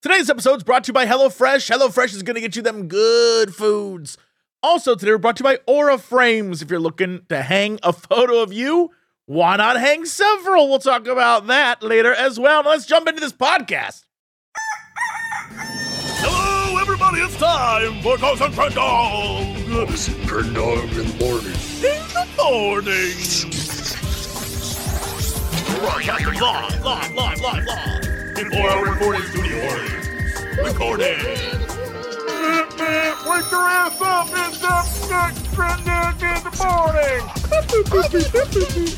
Today's episode is brought to you by HelloFresh. HelloFresh is going to get you them good foods. Also, today we're brought to you by Aura Frames. If you're looking to hang a photo of you, why not hang several? We'll talk about that later as well. Now let's jump into this podcast. Hello, everybody. It's time for Cox n' Crendor. Cox n' Crendor in the morning. In the morning. Live. Before our recording studio audience. Recording. Wake your ass up. It's up in the morning.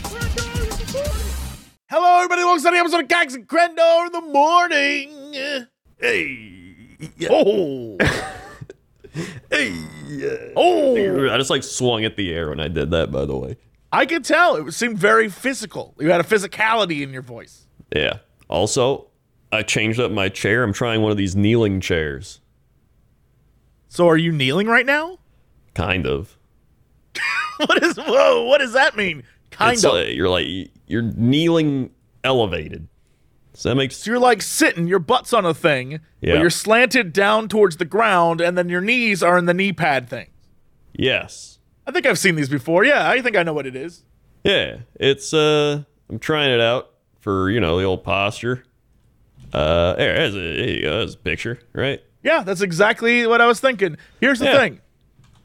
Hello, everybody. Welcome to the episode of Cox n' Crendor in the morning. Hey. Oh. Hey. Oh. I just like swung at the air when I did that, by the way. I could tell. It seemed very physical. You had a physicality in your voice. Yeah. Also, I changed up my chair. I'm trying one of these kneeling chairs. So are you kneeling right now? Kind of. What does that mean? Kind of. You're kneeling elevated. Does that make sense? So you're like sitting, your butt's on a thing, but you're slanted down towards the ground, and then your knees are in the knee pad thing. Yes. I think I've seen these before. Yeah, I think I know what it is. Yeah, it's, I'm trying it out for, the old posture. There's a picture, right? Yeah, that's exactly what I was thinking. Here's the thing.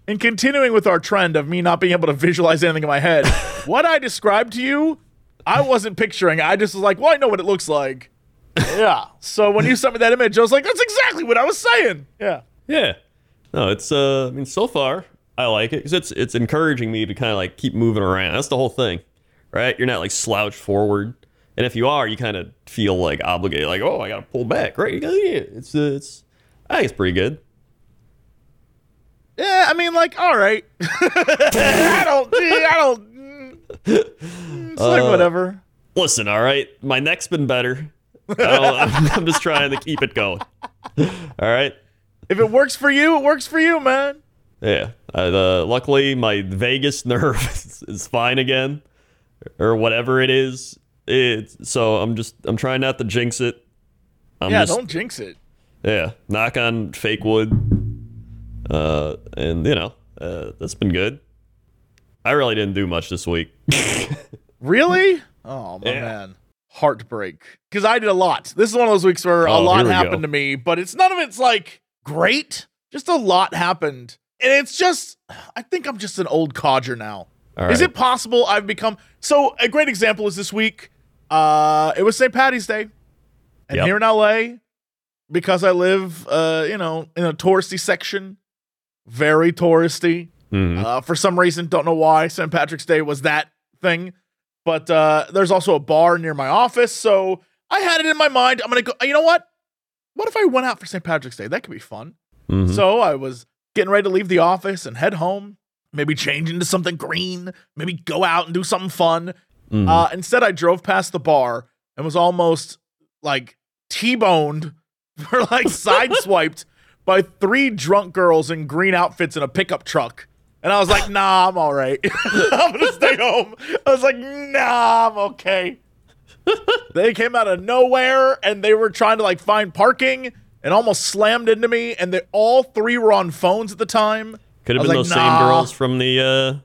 In continuing with our trend of me not being able to visualize anything in my head, what I described to you, I wasn't picturing. I just was like, well, I know what it looks like. Yeah. So when you sent me that image, I was like, that's exactly what I was saying. Yeah. Yeah. No, it's, so far, I like it. Because it's encouraging me to kind of, keep moving around. That's the whole thing, right? You're not, slouched forward. And if you are, you kind of feel obligated, I got to pull back, right? It's I think it's pretty good. Yeah, I mean, all right. I don't. It's whatever. Listen, all right, my neck's been better. I'm just trying to keep it going. All right. If it works for you, it works for you, man. Yeah. Luckily, my vagus nerve is fine again, or whatever it is. So I'm trying not to jinx it. Don't jinx it. Yeah, knock on fake wood. And that's been good. I really didn't do much this week. Really? Oh man, heartbreak. Because I did a lot. This is one of those weeks where a lot happened to me, but it's none of it's great. Just a lot happened, and it's just I think I'm just an old codger now. Right. Is it possible I've become so? A great example is this week. It was St. Paddy's Day. And here in LA, because I live, in a touristy section, very touristy. Mm-hmm. For some reason, don't know why St. Patrick's Day was that thing. But there's also a bar near my office. So I had it in my mind. I'm going to go, you know what? What if I went out for St. Patrick's Day? That could be fun. Mm-hmm. So I was getting ready to leave the office and head home. Maybe change into something green. Maybe go out and do something fun. Mm. Instead, I drove past the bar and was almost T-boned or sideswiped by three drunk girls in green outfits in a pickup truck. And I was like, nah, I'm all right. I'm going to stay home. I was like, nah, I'm okay. They came out of nowhere and they were trying to find parking and almost slammed into me. And all three were on phones at the time. Could have been those same girls from the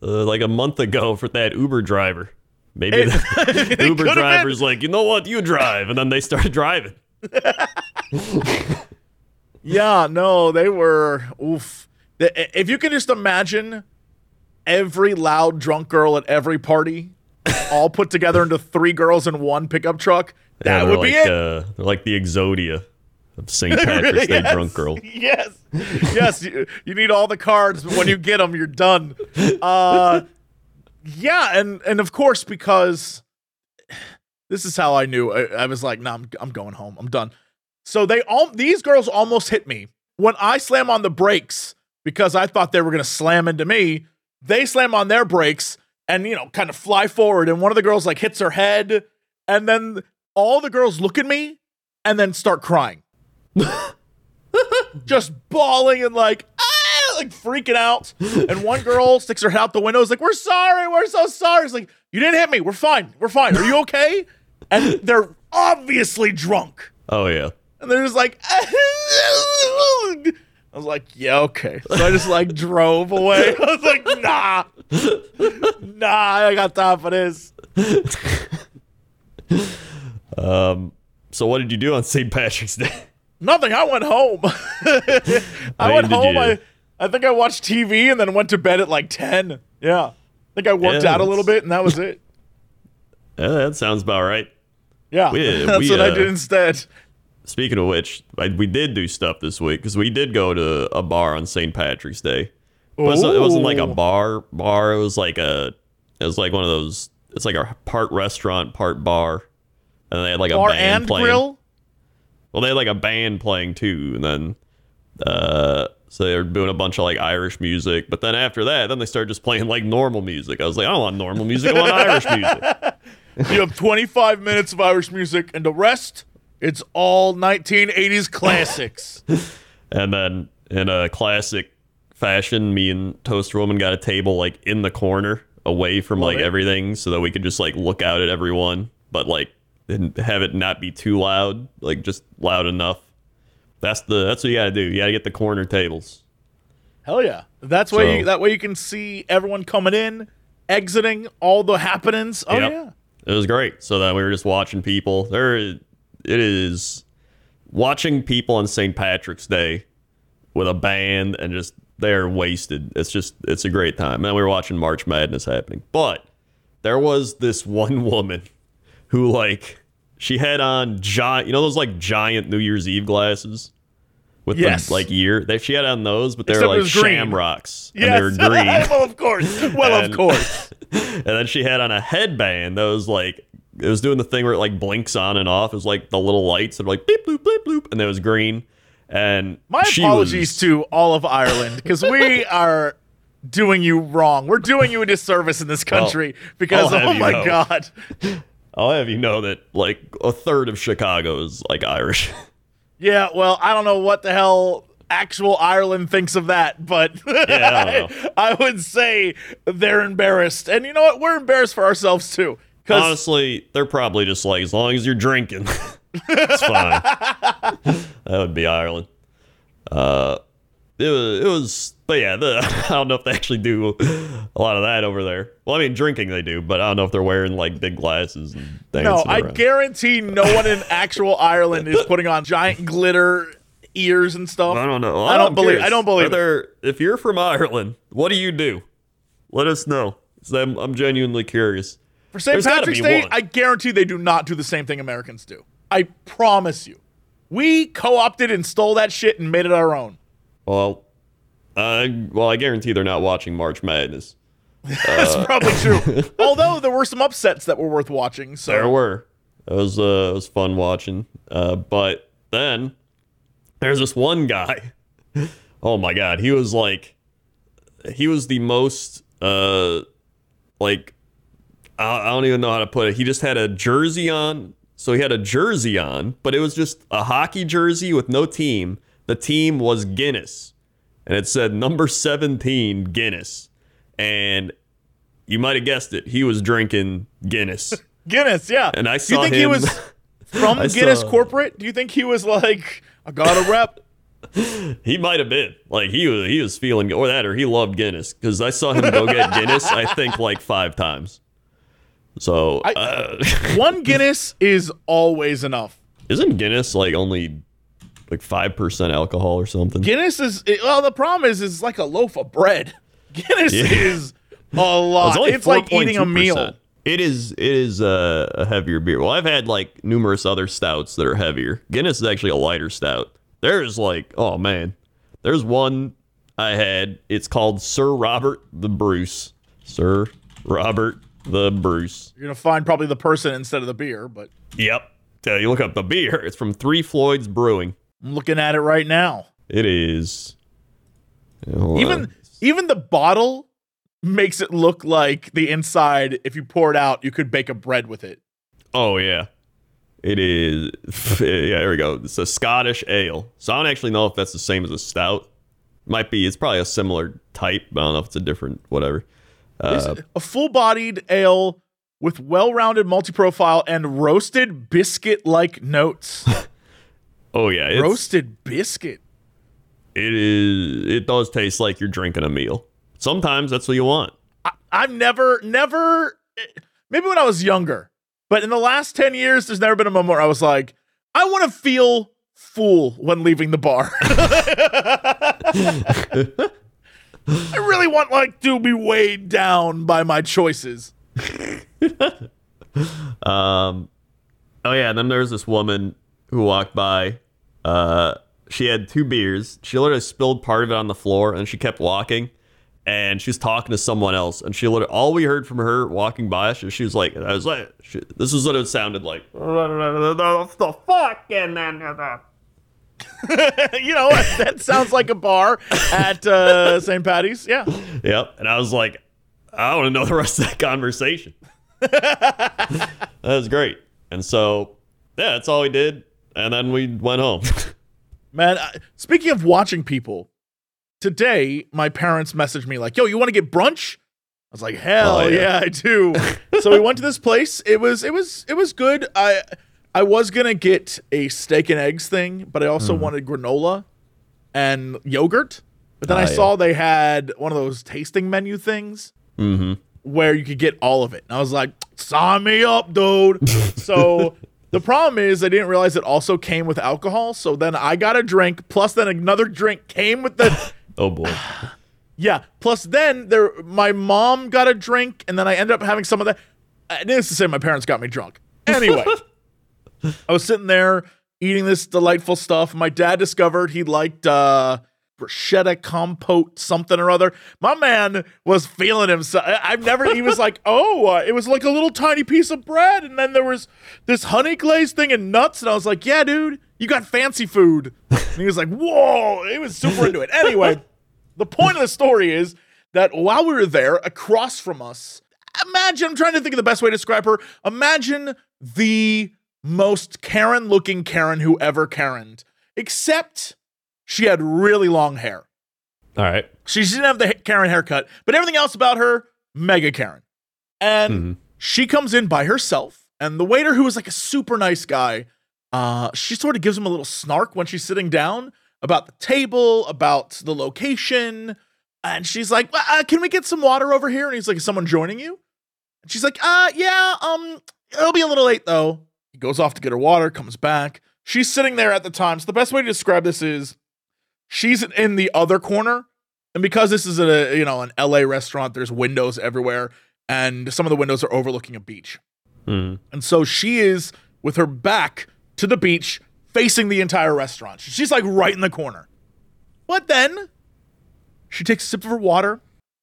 a month ago for that Uber driver. Maybe the Uber driver's you know what, you drive, and then they started driving. Yeah, no, they were oof. If you can just imagine every loud drunk girl at every party, all put together into three girls in one pickup truck, that would be it. They're like the Exodia of St. Patrick's Day. Yes. Drunk girl. Yes. Yes. You need all the cards, but when you get them, you're done. Yeah. And of course, because this is how I knew I was like, nah, I'm going home. I'm done. So these girls almost hit me when I slam on the brakes because I thought they were going to slam into me. They slam on their brakes and, kind of fly forward. And one of the girls hits her head. And then all the girls look at me and then start crying. Just bawling and freaking out. And one girl sticks her head out the window, is like, we're sorry, we're so sorry. It's like, you didn't hit me, we're fine, are you okay? And they're obviously drunk. Oh yeah. And they're just like, I was like, yeah, okay. So I just like drove away. I was like, nah, I got time for this. So what did you do on St. Patrick's Day? Nothing. I went home. I think I watched TV and then went to bed at like 10. Yeah. I think I worked out a little bit and that was it. Yeah, that sounds about right. Yeah, that's what I did instead. Speaking of which, we did do stuff this week because we did go to a bar on St. Patrick's Day. But it wasn't like a bar. It was like one of those. It's like a part restaurant, part bar, and they had like a band and playing. Grill? Well, they had like a band playing too, and then so they were doing a bunch of like Irish music. But then after that, then they started just playing like normal music. I was like, I don't want normal music. I want Irish music. You have 25 minutes of Irish music, and the rest, it's all 1980s classics. And then, in a classic fashion, me and Toaster Woman got a table, like, in the corner, away from, like, everything, so that we could just, like, look out at everyone, but, like, and have it not be too loud, like, just loud enough. That's what you gotta do. You gotta get the corner tables. Hell yeah. That way you can see everyone coming in, exiting, all the happenings. Oh, yeah. It was great. So then we were just watching people. Watching people on St. Patrick's Day with a band and just they're wasted. It's a great time. And we were watching March Madness happening. But there was this one woman who like she had on giant, you know those like giant New Year's Eve glasses with the like year. She had on those, but they were like shamrocks. Yes. And they were green. Well, of course. And then she had on a headband that was like, it was doing the thing where it like blinks on and off. It was like the little lights that were like beep, bloop, bleep, bloop. And it was green. And my apologies to all of Ireland because we are doing you wrong. We're doing you a disservice in this country because, God. I'll have you know that like a third of Chicago is like Irish. Yeah, well, I don't know what the hell actual Ireland thinks of that, but I would say they're embarrassed. And you know what? We're embarrassed for ourselves, too. Honestly, they're probably just like, as long as you're drinking, it's fine. That would be Ireland. I don't know if they actually do a lot of that over there. Well, I mean, drinking they do, but I don't know if they're wearing like big glasses and dancing around. No, I guarantee no one in actual Ireland is putting on giant glitter ears and stuff. I don't know. Well, I don't believe it. If you're from Ireland, what do you do? Let us know. I'm genuinely curious. For St. Patrick's Day, I guarantee they do not do the same thing Americans do. I promise you. We co-opted and stole that shit and made it our own. Well, I guarantee they're not watching March Madness. That's probably true. Although there were some upsets that were worth watching. So. There were. It was fun watching. But then there's this one guy. Oh my God. He was the most, I don't even know how to put it. He just had a jersey on. So he had a jersey on, but it was just a hockey jersey with no team. The team was Guinness. And it said number 17 Guinness. And you might have guessed it. He was drinking Guinness. Guinness, yeah. And I saw him. Do you think he was from Guinness corporate? Do you think he was like, I got a rep? He might have been like he was feeling or that or he loved Guinness because I saw him go get Guinness, I think like 5 times. So one Guinness is always enough. Isn't Guinness like only like 5% alcohol or something? Guinness is the problem is it's like a loaf of bread. Guinness is a lot. It's like eating a meal. It is a heavier beer. Well, I've had like numerous other stouts that are heavier. Guinness is actually a lighter stout. There's like there's one I had. It's called Sir Robert the Bruce. Sir Robert the Bruce. You're going to find probably the person instead of the beer, but... Yep. You look up the beer. It's from Three Floyds Brewing. I'm looking at it right now. It is. Even the bottle makes it look like the inside, if you pour it out, you could bake a bread with it. Oh, yeah. It is. Yeah, there we go. It's a Scottish ale. So I don't actually know if that's the same as a stout. Might be. It's probably a similar type, but I don't know if it's a different whatever. A full-bodied ale with well-rounded multi-profile and roasted biscuit-like notes. Oh yeah, it's roasted biscuit. It is. It does taste like you're drinking a meal. Sometimes that's what you want. I've never. Maybe when I was younger, but in the last 10 years, there's never been a moment where I was like, I want to feel full when leaving the bar. I really want like to be weighed down by my choices. Oh yeah, and then there's this woman who walked by. She had two beers. She literally spilled part of it on the floor, and she kept walking. And she was talking to someone else, and she literally all we heard from her walking by us. She was like, this is what it sounded like. The fuck, and then you know what? That sounds like a bar at St. Patty's. Yeah. Yep. And I was like, I want to know the rest of that conversation. That was great. And so, yeah, that's all we did, and then we went home. Man, speaking of watching people. Today, my parents messaged me like, yo, you want to get brunch? I was like, hell yeah, I do. So we went to this place. It was good. I was going to get a steak and eggs thing, but I also wanted granola and yogurt. But then I saw they had one of those tasting menu things where you could get all of it. And I was like, sign me up, dude. So the problem is I didn't realize it also came with alcohol. So then I got a drink, plus then another drink came with the... Oh boy. Yeah. Plus, then my mom got a drink, and then I ended up having some of that. Needless to say, my parents got me drunk. Anyway, I was sitting there eating this delightful stuff. My dad discovered he liked bruschetta compote, something or other. My man was feeling himself. He was like, it was like a little tiny piece of bread, and then there was this honey glazed thing and nuts. And I was like, yeah, dude. You got fancy food. And he was like, whoa, he was super into it. Anyway, the point of the story is that while we were there, across from us, imagine, I'm trying to think of the best way to describe her. Imagine the most Karen-looking Karen who ever Karened, except she had really long hair. All right. She didn't have the Karen haircut, but everything else about her, mega Karen. And she comes in by herself, and the waiter, who was like a super nice guy, she sort of gives him a little snark when she's sitting down about the table, about the location. And she's like, can we get some water over here? And he's like, is someone joining you? And she's like, yeah, it'll be a little late though. He goes off to get her water, comes back. She's sitting there at the time. So the best way to describe this is she's in the other corner. And because this is an LA restaurant, there's windows everywhere. And some of the windows are overlooking a beach. And so she is with her back to the beach, facing the entire restaurant. She's like right in the corner. But then she takes a sip of her water,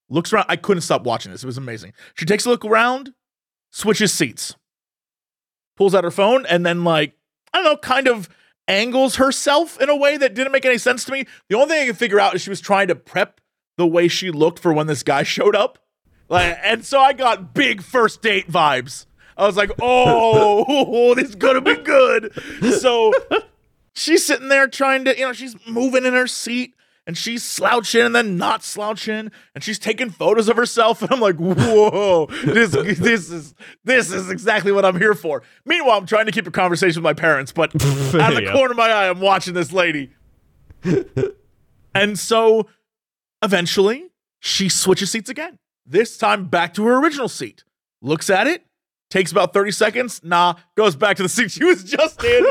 looks around. I couldn't stop watching this. It was amazing. She takes a look around, switches seats, pulls out her phone, and then kind of angles herself in a way that didn't make any sense to me. The only thing I could figure out is she was trying to prep the way she looked for when this guy showed up. And so I got big first date vibes. I was like, this is going to be good. So she's sitting there trying to, she's moving in her seat, and she's slouching and then not slouching, and she's taking photos of herself. And I'm like, whoa, this is exactly what I'm here for. Meanwhile, I'm trying to keep a conversation with my parents, but out of the corner of my eye, I'm watching this lady. And so eventually she switches seats again, this time back to her original seat, looks at it, takes about 30 seconds. Nah, goes back to the seat she was just in.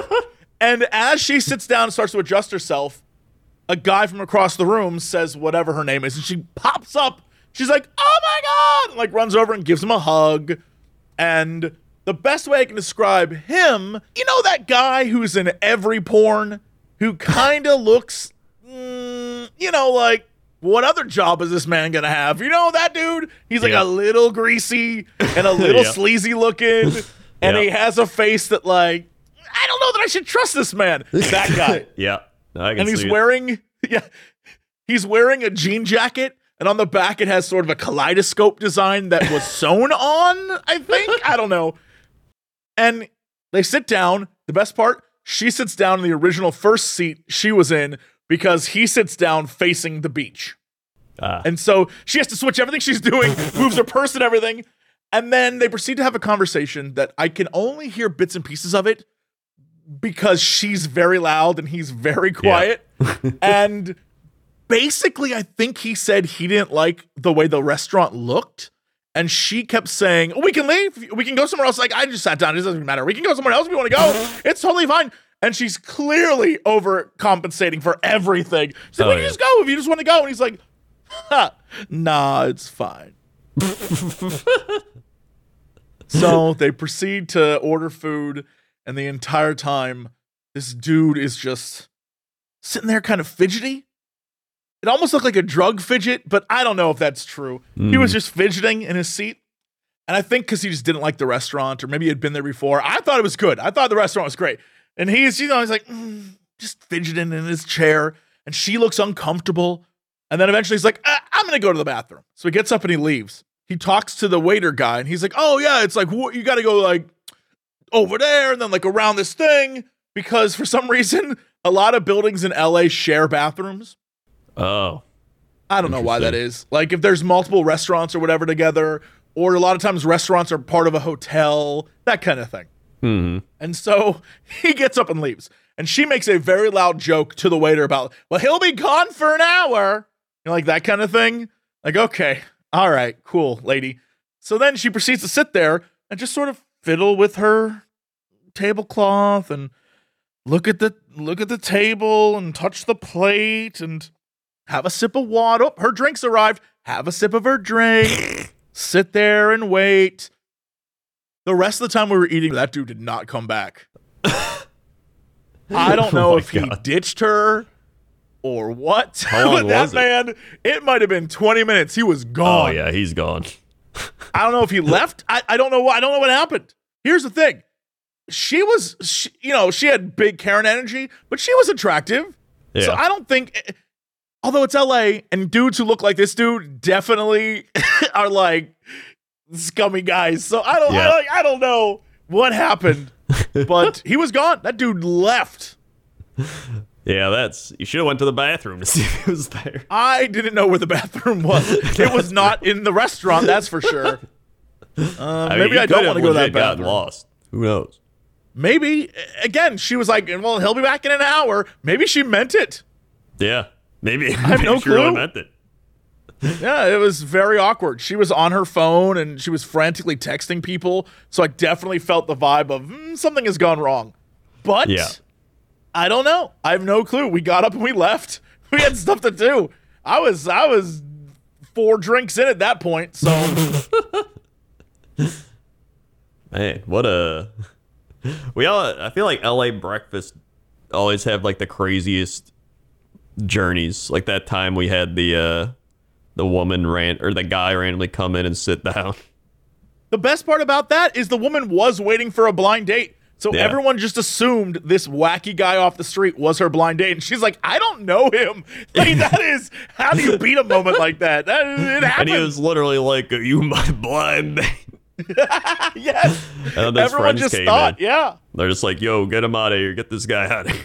And as she sits down and starts to adjust herself, a guy from across the room says whatever her name is. And she pops up. She's like, oh my God. And runs over and gives him a hug. And the best way I can describe him, that guy who's in every porn, who kind of looks, what other job is this man going to have? That dude, he's like a little greasy and a little sleazy looking. And he has a face that I don't know that I should trust this man. That guy. He's wearing a jean jacket. And on the back, it has sort of a kaleidoscope design that was sewn on, I think. I don't know. And they sit down. The best part, she sits down in the original first seat she was in, because he sits down facing the beach. And so she has to switch everything she's doing, moves her purse and everything. And then they proceed to have a conversation that I can only hear bits and pieces of it because she's very loud and he's very quiet. Yeah. And basically, I think he said he didn't like the way the restaurant looked. And she kept saying, oh, we can leave. We can go somewhere else. Like, I just sat down. It doesn't matter. We can go somewhere else if we want to go. It's totally fine. And she's clearly overcompensating for everything. So we can just go if you just want to go. And he's like, ha, nah, it's fine. So they proceed to order food. And the entire time, this dude is just sitting there kind of fidgety. It almost looked like a drug fidget, but I don't know if that's true. Mm. He was just fidgeting in his seat. And I think because he just didn't like the restaurant, or maybe he had been there before. I thought it was good. I thought the restaurant was great. And he's like, just fidgeting in his chair. And she looks uncomfortable. And then eventually he's like, I'm going to go to the bathroom. So he gets up and he leaves. He talks to the waiter guy and he's like, oh yeah, it's like, you got to go like over there and then like around this thing. Because for some reason, a lot of buildings in LA share bathrooms. Oh, I don't know why that is. Like if there's multiple restaurants or whatever together, or a lot of times restaurants are part of a hotel, that kind of thing. Mm-hmm. And so he gets up and leaves. And she makes a very loud joke to the waiter about, well, he'll be gone for an hour. You know, like that kind of thing. Like, okay, all right, cool, lady. So then she proceeds to sit there and just sort of fiddle with her tablecloth and look at the table and touch the plate and have a sip of water. Oh, her drink's arrived. Have a sip of her drink. Sit there and wait. The rest of the time we were eating, that dude did not come back. I don't know if he ditched her or what. But that man, it might have been 20 minutes. He was gone. Oh, yeah, he's gone. I don't know if he left. I don't know. I don't know what happened. Here's the thing. She had big Karen energy, but she was attractive. Yeah. So I don't think... Although it's LA, and dudes who look like this dude definitely are like scummy guys. So I don't know what happened, but he was gone. That dude left. Yeah, you should have went to the bathroom to see if he was there. I didn't know where the bathroom was. It was not in the restaurant, that's for sure. Maybe I don't want to go to that bathroom. Lost. Who knows? Maybe again, she was like, "Well, he'll be back in an hour." Maybe she meant it. Yeah. Maybe I have no clue. Really meant it. Yeah, it was very awkward. She was on her phone and she was frantically texting people. So I definitely felt the vibe of something has gone wrong. But yeah. I don't know. I have no clue. We got up and we left. We had stuff to do. I was 4 drinks in at that point. So, man, I feel like LA breakfast always have like the craziest journeys. Like that time we had the woman the guy randomly come in and sit down. The best part about that is the woman was waiting for a blind date, so everyone just assumed this wacky guy off the street was her blind date, and she's like, I don't know him. Like, that is, how do you beat a moment like that? It happened. And he was literally like, are you my blind date? Yes. And everyone just thought, yeah. They're just like, yo, get him out of here. Get this guy out of here.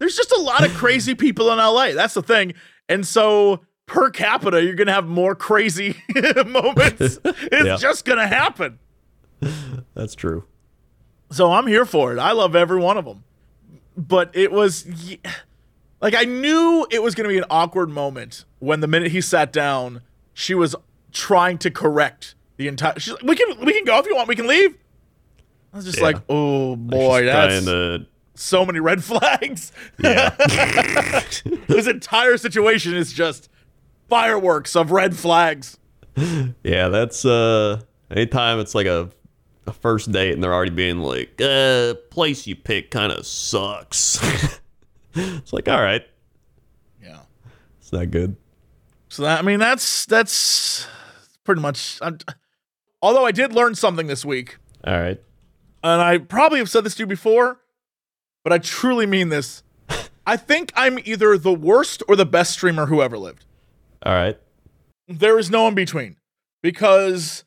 There's just a lot of crazy people in LA. That's the thing. And so per capita, you're going to have more crazy moments. It's just going to happen. That's true. So I'm here for it. I love every one of them. But it was like, I knew it was going to be an awkward moment when the minute he sat down, she was trying to correct the entire, she's like, we can go if you want, we can leave. I was just like, oh boy, that's so many red flags. Yeah. This entire situation is just fireworks of red flags. Yeah, that's anytime it's like a first date and they're already being like, place you pick kind of sucks. It's like, all right. Yeah. It's not good. So that's pretty much. Although I did learn something this week. All right. And I probably have said this to you before, but I truly mean this. I think I'm either the worst or the best streamer who ever lived. All right. There is no in between, because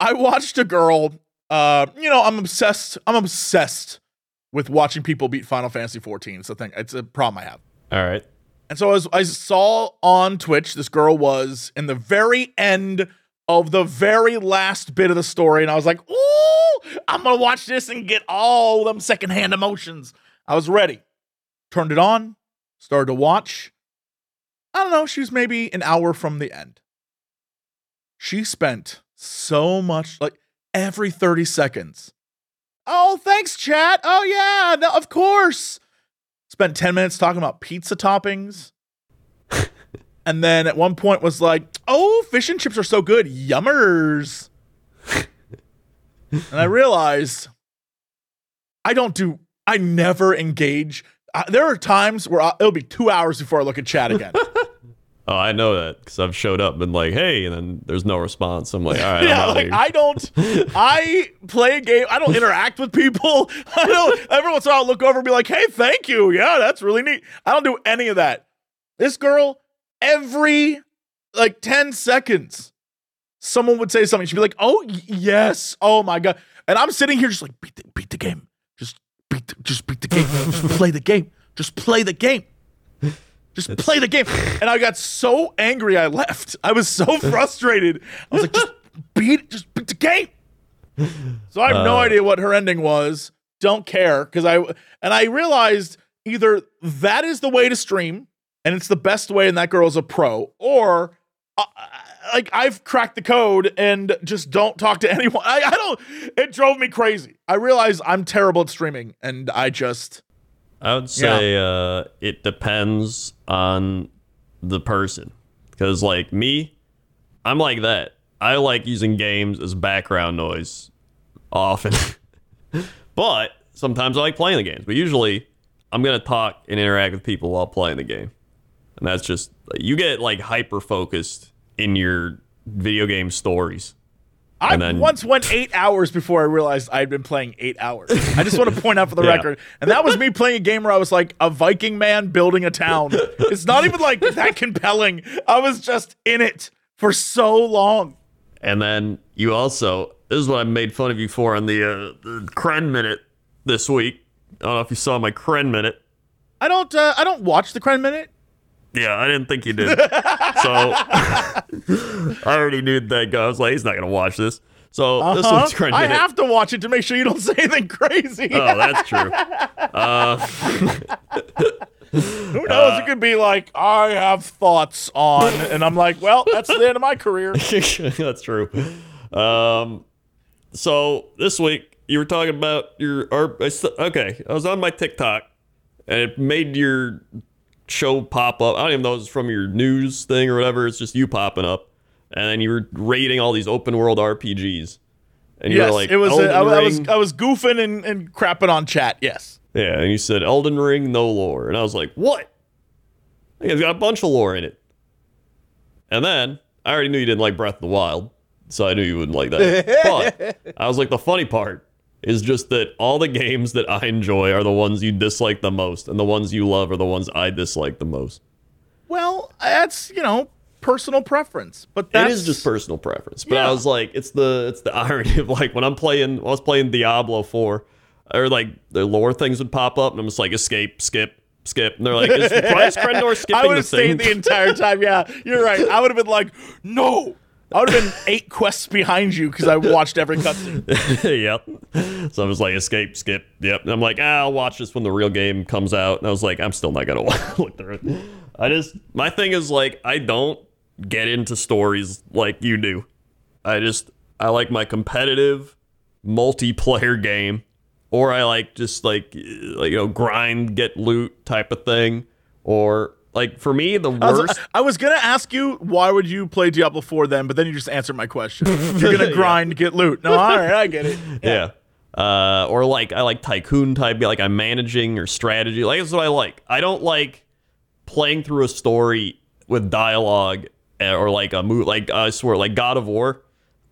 I watched a girl, I'm obsessed with watching people beat Final Fantasy XIV. It's a thing. It's a problem I have. All right. And so I saw on Twitch, this girl was in the very end of the very last bit of the story, and I was like, ooh, I'm going to watch this and get all them secondhand emotions. I was ready. Turned it on, started to watch. I don't know, she was maybe an hour from the end. She spent so much, like, every 30 seconds. Oh, thanks, chat. Oh, yeah, of course. Spent 10 minutes talking about pizza toppings. And then at one point was like, oh, fish and chips are so good. Yummers. And I realized I never engage. There are times where it'll be 2 hours before I look at chat again. Oh, I know that because I've showed up and been like, hey, and then there's no response. I'm like, all right. Yeah, like, I play a game. I don't interact with people. I don't, every once in a while I'll look over and be like, hey, thank you. Yeah, that's really neat. I don't do any of that. This girl, every like 10 seconds, someone would say something. She'd be like, oh, yes. Oh, my God. And I'm sitting here just like, beat the game. Just beat the game. Just play the game. Just play the game. Just play the game. And I got so angry I left. I was so frustrated. I was like, just beat the game. So I have no idea what her ending was. Don't care. And I realized either that is the way to stream, and it's the best way, and that girl's a pro, or like I've cracked the code and just don't talk to anyone. I don't. It drove me crazy. I realized I'm terrible at streaming, and I would say it depends on the person. Because, like, me, I'm like that. I like using games as background noise often. But sometimes I like playing the games. But usually, I'm going to talk and interact with people while playing the game. And that's just, you get, like, hyper-focused in your video game stories. I once went 8 hours before I realized I had been playing 8 hours. I just want to point out for the record. And that was me playing a game where I was like a Viking man building a town. It's not even like that compelling. I was just in it for so long. And then you also, this is what I made fun of you for on the Cren Minute this week. I don't know if you saw my Cren Minute. I don't watch the Cren Minute. Yeah, I didn't think you did. So I already knew that guy. I was like, he's not going to watch this. So this one's Cren Minute. I have to watch it to make sure you don't say anything crazy. Oh, that's true. Who knows? It could be like, I have thoughts on, and I'm like, well, that's the end of my career. That's true. So this week, you were talking about your... I was on my TikTok, and it made your... show pop up. I don't even know if it's from your news thing or whatever. It's just you popping up, and then you were rating all these open world RPGs. And you were like, it was. I was goofing and crapping on chat. Yes. Yeah, and you said Elden Ring, no lore, and I was like, what? It's got a bunch of lore in it. And then I already knew you didn't like Breath of the Wild, so I knew you wouldn't like that. But I was like, the funny part is just that all the games that I enjoy are the ones you dislike the most, and the ones you love are the ones I dislike the most. Well, that's, personal preference. But that is just personal preference. But yeah. I was like, it's the irony of, like, when I was playing Diablo 4, or like their lore things would pop up, and I'm just like, escape, skip. And they're like, why is Crendor skipping the thing? I would have stayed the entire time. Yeah, you're right. I would have been like, no. I would have been 8 quests behind you because I watched every cutscene. Yep. So I was like, escape, skip. Yep. And I'm like, I'll watch this when the real game comes out. And I was like, I'm still not going to look through it. My thing is, like, I don't get into stories like you do. I like my competitive multiplayer game, or I like just grind, get loot type of thing, or... Like, for me, the worst... I was going to ask you, why would you play Diablo 4 then? But then you just answered my question. You're going to grind, get loot. No, all right, I get it. Yeah. Or, like, I like tycoon type, like I'm managing or strategy. Like, that's what I like. I don't like playing through a story with dialogue or, like, a move. Like, I swear, like, God of War,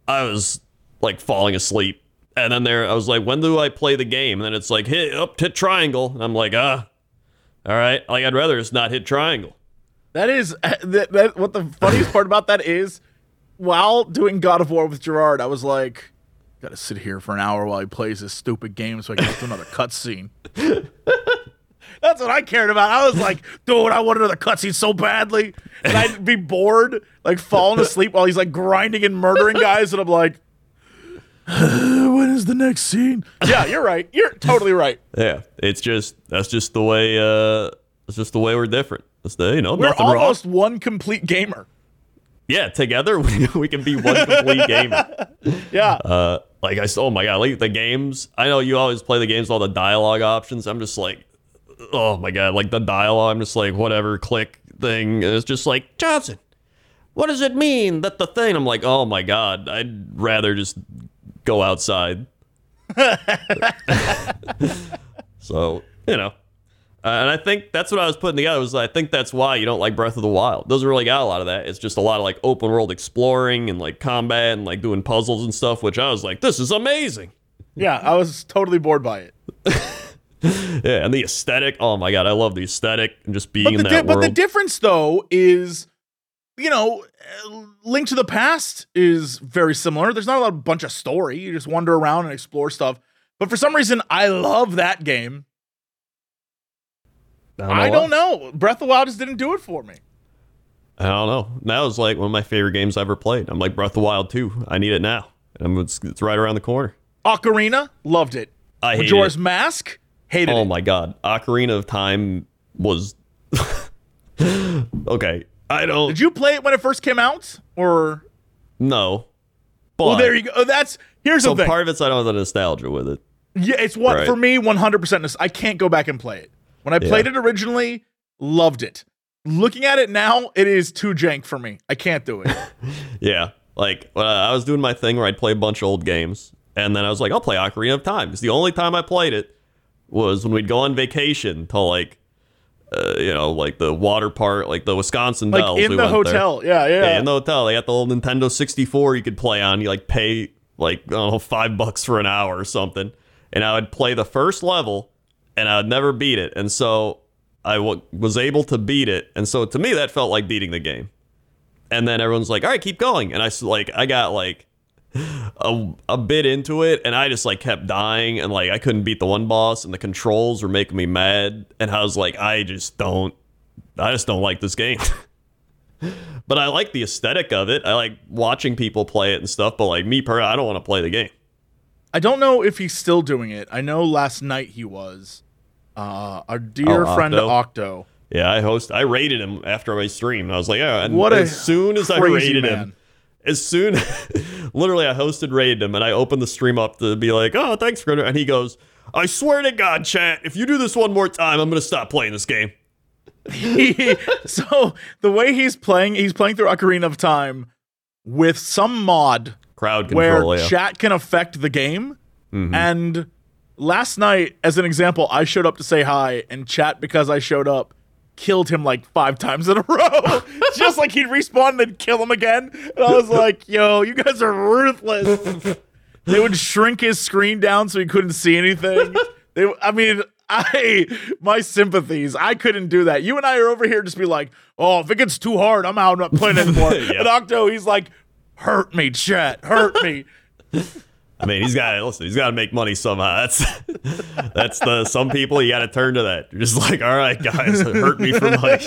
I was, like, falling asleep. And then I was like, when do I play the game? And then it's like, hit triangle. And I'm like, all right, like, I'd rather just not hit triangle. That is what the funniest part about that is, while doing God of War with Gerard, I was like, gotta sit here for an hour while he plays this stupid game so I can get to another cutscene. That's what I cared about. I was like, dude, I want another cutscene so badly. And I'd be bored, like falling asleep while he's like grinding and murdering guys. And I'm like, when is the next scene? Yeah, you're right. You're totally right. Yeah, it's just, that's just the way, it's just the way we're different. That's the, you know, we're nothing almost wrong. One complete gamer. Yeah, together we can be one complete gamer. Yeah. Like, I oh my God, like the games. I know you always play the games with all the dialogue options. I'm just like, oh my God, like the dialogue. I'm just like, whatever, click thing. And it's just like, Johnson, what does it mean that the thing? I'm like, oh my God, I'd rather just go outside. So, you know. And I think that's what I was putting together. Was I think that's why you don't like Breath of the Wild. Doesn't really got a lot of that. It's just a lot of like open world exploring and like combat and like doing puzzles and stuff, which I was like, this is amazing. Yeah, I was totally bored by it. Yeah, and the aesthetic. Oh my God, I love the aesthetic and just being in that world. But the difference though is, you know, Link to the Past is very similar. There's not a bunch of story. You just wander around and explore stuff. But for some reason, I love that game. I don't know. Breath of the Wild just didn't do it for me. I don't know. That was like one of my favorite games I ever played. I'm like, Breath of the Wild 2. I need it now. It's right around the corner. Ocarina, loved it. I hated it. Majora's Mask, hated it. Oh my God. Ocarina of Time was... Okay. I don't... Did you play it when it first came out? Or... No. But... Well, there you go. Oh, that's... Here's the thing. So part of it's I don't have the nostalgia with it. Yeah, it's what, right? For me, 100%. I can't go back and play it. When I played it originally, loved it. Looking at it now, it is too jank for me. I can't do it. Yeah. Like, when I was doing my thing where I'd play a bunch of old games, and then I was like, I'll play Ocarina of Time. Because the only time I played it was when we'd go on vacation to, like, you know, like the water part, like the Wisconsin Dells. Like, in the hotel. Yeah, yeah, yeah. In the hotel. They had the old Nintendo 64 you could play on. You, like, pay, like, I don't know, $5 for an hour or something. And I would play the first level, and I would never beat it. And so I was able to beat it. And so to me, that felt like beating the game. And then everyone's like, all right, keep going. And I got like a bit into it. And I just like kept dying. And like I couldn't beat the one boss. And the controls were making me mad. And I was like, I just don't like this game. But I like the aesthetic of it. I like watching people play it and stuff. But like me, I don't want to play the game. I don't know if he's still doing it. I know last night he was. Our dear friend Octo. Yeah, I rated him after my stream. I was like, yeah. And as soon as I rated him, literally I rated him, and I opened the stream up to be like, oh, thanks, Cren. And he goes, I swear to God, chat, if you do this one more time, I'm going to stop playing this game. So the way he's playing through Ocarina of Time with some mod. Crowd control, where chat can affect the game. Mm-hmm. And last night, as an example, I showed up to say hi, and chat, because I showed up, killed him like 5 times in a row. Just like he'd respawn and then kill him again. And I was like, yo, you guys are ruthless. They would shrink his screen down so he couldn't see anything. My sympathies. I couldn't do that. You and I are over here just be like, oh, if it gets too hard, I'm out. I'm not playing anymore. Yeah. And Octo, he's like, hurt me, chat. Hurt me. I mean, he's got to make money somehow. That's the. Some people you got to turn to that. You're just like, all right, guys, hurt me for money.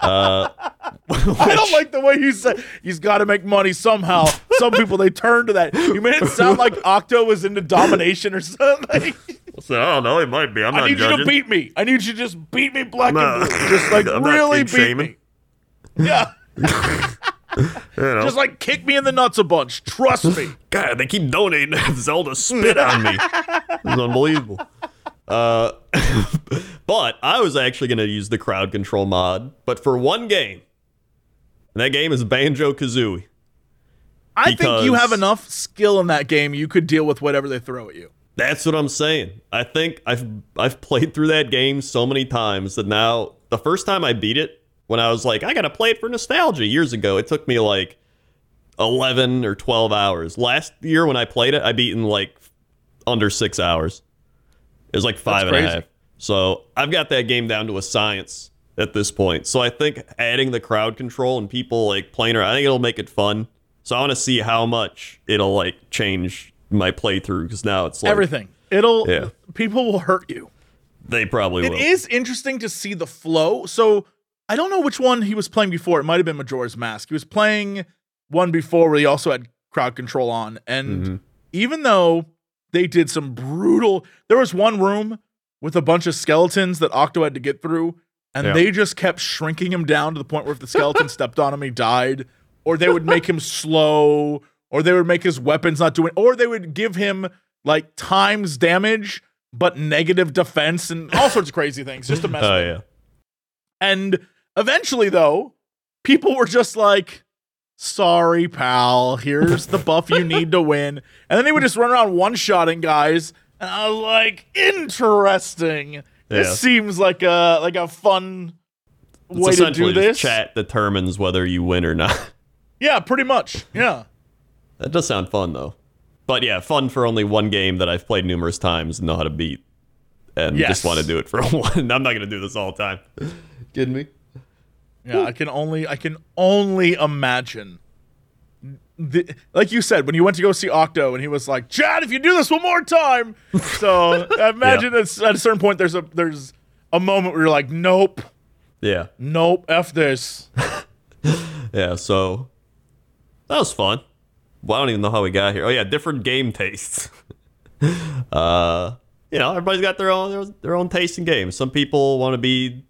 I don't like the way you said he's got to make money somehow. Some people they turn to that. You made it sound like Octo was into domination or something. So I don't know. It might be. I need judging. You to beat me. I need you to just beat me black and blue. Just like I'm really beat shaming. Me. Yeah. You know. Just like kick me in the nuts a bunch. Trust me. God, they keep donating. Zelda spit on me. It's unbelievable. But I was actually going to use the crowd control mod, but for one game. And that game is Banjo-Kazooie. I think you have enough skill in that game. You could deal with whatever they throw at you. That's what I'm saying. I think I've played through that game so many times that now the first time I beat it, when I was like, I gotta play it for nostalgia years ago, it took me like 11 or 12 hours. Last year when I played it, I beat in like under 6 hours. It was like 5.5. So I've got that game down to a science at this point. So I think adding the crowd control and people like playing around, I think it'll make it fun. So I want to see how much it'll like change my playthrough, because now it's like everything. People will hurt you. They probably will. It is interesting to see the flow. So I don't know which one he was playing before. It might have been Majora's Mask. He was playing one before where he also had crowd control on. And even though they did some brutal... There was one room with a bunch of skeletons that Octo had to get through, and they just kept shrinking him down to the point where if the skeleton stepped on him, he died. Or they would make him slow, or they would make his weapons not doing... Or they would give him, like, times damage, but negative defense, and all sorts of crazy things, just to mess with him. And eventually, though, people were just like... Sorry, pal. Here's the buff you need to win. And then he would just run around one-shotting guys. And I was like, interesting. Yeah. This seems like a fun way to do this. Chat determines whether you win or not. Yeah, pretty much. Yeah. That does sound fun, though. But yeah, fun for only one game that I've played numerous times and know how to beat. And just want to do it for one. I'm not going to do this all the time. Kidding me? Yeah, I can only imagine. Like you said, when you went to go see Octo, and he was like, "Chad, if you do this one more time," so I imagine at a certain point there's a moment where you're like, "Nope, nope, f this." Yeah, so that was fun. Well, I don't even know how we got here. Oh yeah, different game tastes. You know, everybody's got their own taste in games. Some people want to be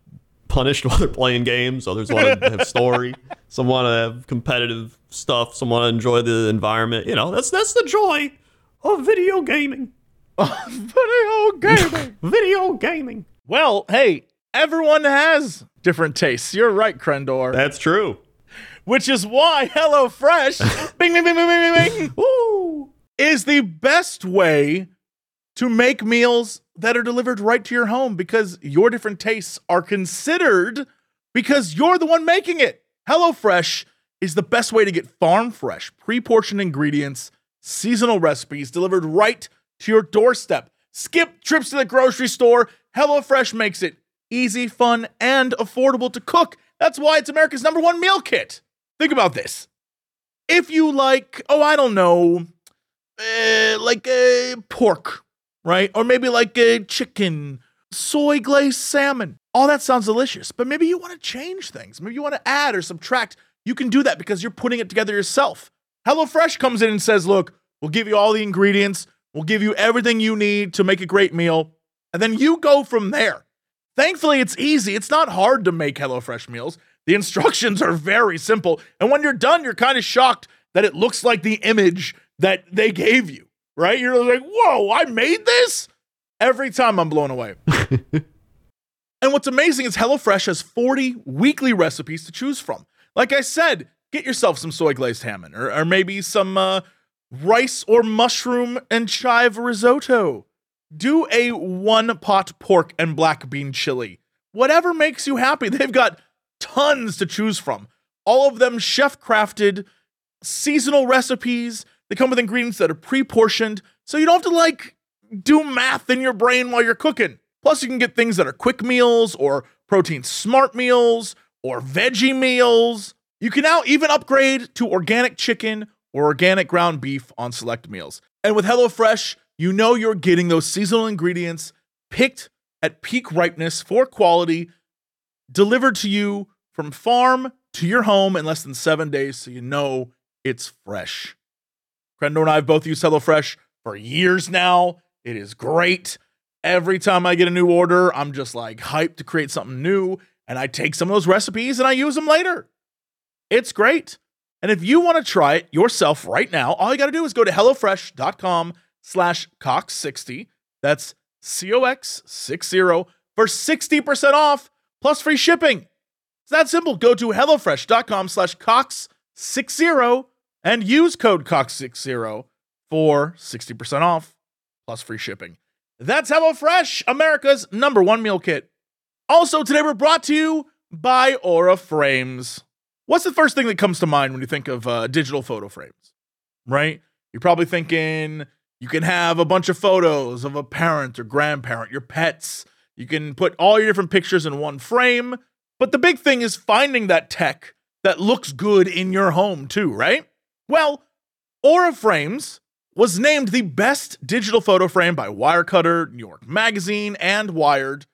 punished while they're playing games, others want to have story, some want to have competitive stuff, some want to enjoy the environment. You know, that's the joy of video gaming. Video gaming. Well, hey, everyone has different tastes. You're right, Crendor. That's true. Which is why HelloFresh bing, bing, bing, bing, bing, bing, bing, woo, is the best way to make meals that are delivered right to your home, because your different tastes are considered because you're the one making it. HelloFresh is the best way to get farm fresh, pre-portioned ingredients, seasonal recipes delivered right to your doorstep. Skip trips to the grocery store. HelloFresh makes it easy, fun, and affordable to cook. That's why it's America's #1 meal kit. Think about this. If you like, pork, right? Or maybe like a chicken, soy glazed salmon. All that sounds delicious, but maybe you want to change things. Maybe you want to add or subtract. You can do that because you're putting it together yourself. HelloFresh comes in and says, look, we'll give you all the ingredients. We'll give you everything you need to make a great meal. And then you go from there. Thankfully, it's easy. It's not hard to make HelloFresh meals. The instructions are very simple. And when you're done, you're kind of shocked that it looks like the image that they gave you. Right? You're like, whoa, I made this? Every time I'm blown away. And what's amazing is HelloFresh has 40 weekly recipes to choose from. Like I said, get yourself some soy glazed salmon or maybe some rice or mushroom and chive risotto. Do a one pot pork and black bean chili. Whatever makes you happy. They've got tons to choose from. All of them chef crafted, seasonal recipes. They come with ingredients that are pre-portioned, so you don't have to, like, do math in your brain while you're cooking. Plus, you can get things that are quick meals or protein smart meals or veggie meals. You can now even upgrade to organic chicken or organic ground beef on select meals. And with HelloFresh, you know you're getting those seasonal ingredients picked at peak ripeness for quality, delivered to you from farm to your home in less than 7 days, so you know it's fresh. Crendor and I have both used HelloFresh for years now. It is great. Every time I get a new order, I'm just like hyped to create something new. And I take some of those recipes and I use them later. It's great. And if you want to try it yourself right now, all you got to do is go to HelloFresh.com/Cox60. That's COX60 for 60% off plus free shipping. It's that simple. Go to HelloFresh.com/Cox60. And use code COX60 for 60% off, plus free shipping. That's HelloFresh, America's #1 meal kit. Also, today we're brought to you by Aura Frames. What's the first thing that comes to mind when you think of digital photo frames, right? You're probably thinking you can have a bunch of photos of a parent or grandparent, your pets. You can put all your different pictures in one frame. But the big thing is finding that tech that looks good in your home too, right? Well, Aura Frames was named the best digital photo frame by Wirecutter, New York Magazine, and Wired.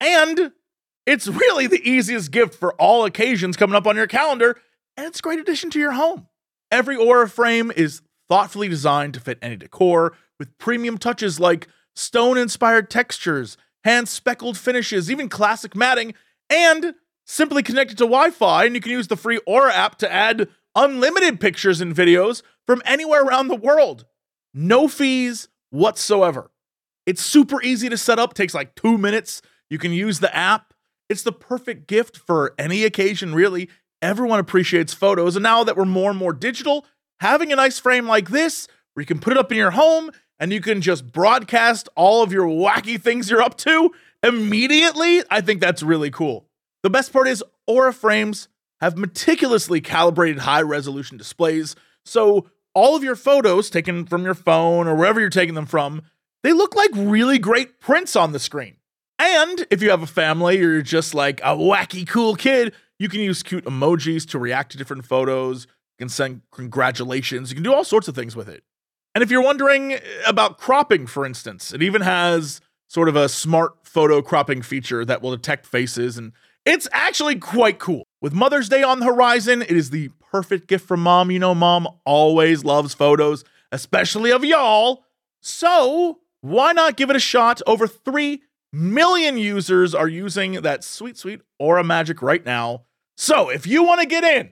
And it's really the easiest gift for all occasions coming up on your calendar, and it's a great addition to your home. Every Aura frame is thoughtfully designed to fit any decor, with premium touches like stone-inspired textures, hand-speckled finishes, even classic matting, and simply connected to Wi-Fi, and you can use the free Aura app to add unlimited pictures and videos from anywhere around the world. No fees whatsoever. It's super easy to set up, takes like 2 minutes. You can use the app. It's the perfect gift for any occasion, really. Everyone appreciates photos, and now that we're more and more digital, having a nice frame like this, where you can put it up in your home, and you can just broadcast all of your wacky things you're up to immediately, I think that's really cool. The best part is Aura frames have meticulously calibrated high-resolution displays, so all of your photos taken from your phone or wherever you're taking them from, they look like really great prints on the screen. And if you have a family or you're just like a wacky cool kid, you can use cute emojis to react to different photos. You can send congratulations. You can do all sorts of things with it. And if you're wondering about cropping, for instance, it even has sort of a smart photo cropping feature that will detect faces, and it's actually quite cool. With Mother's Day on the horizon, it is the perfect gift for mom. You know, mom always loves photos, especially of y'all. So why not give it a shot? Over 3 million users are using that sweet, sweet Aura magic right now. So if you want to get in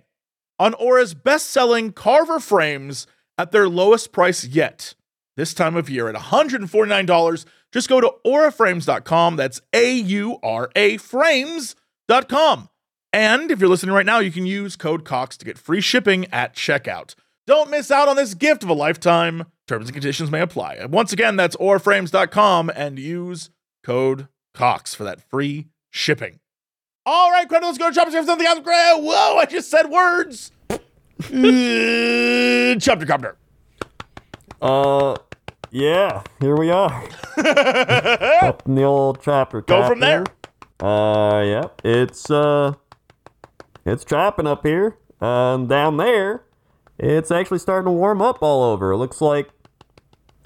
on Aura's best-selling Carver frames at their lowest price yet, this time of year at $149, just go to auraframes.com. That's A-U-R-A frames.com. And if you're listening right now, you can use code COX to get free shipping at checkout. Don't miss out on this gift of a lifetime. Terms and conditions may apply. And once again, that's auraframes.com and use code COX for that free shipping. All right, Crendor, let's go to Chopper Chopper. Something else. Whoa, I just said words. Chopper Chopper. Yeah, here we are. Up in the old Chopper. Go from there. Yeah, it's chopping up here. Down there, it's actually starting to warm up all over. It looks like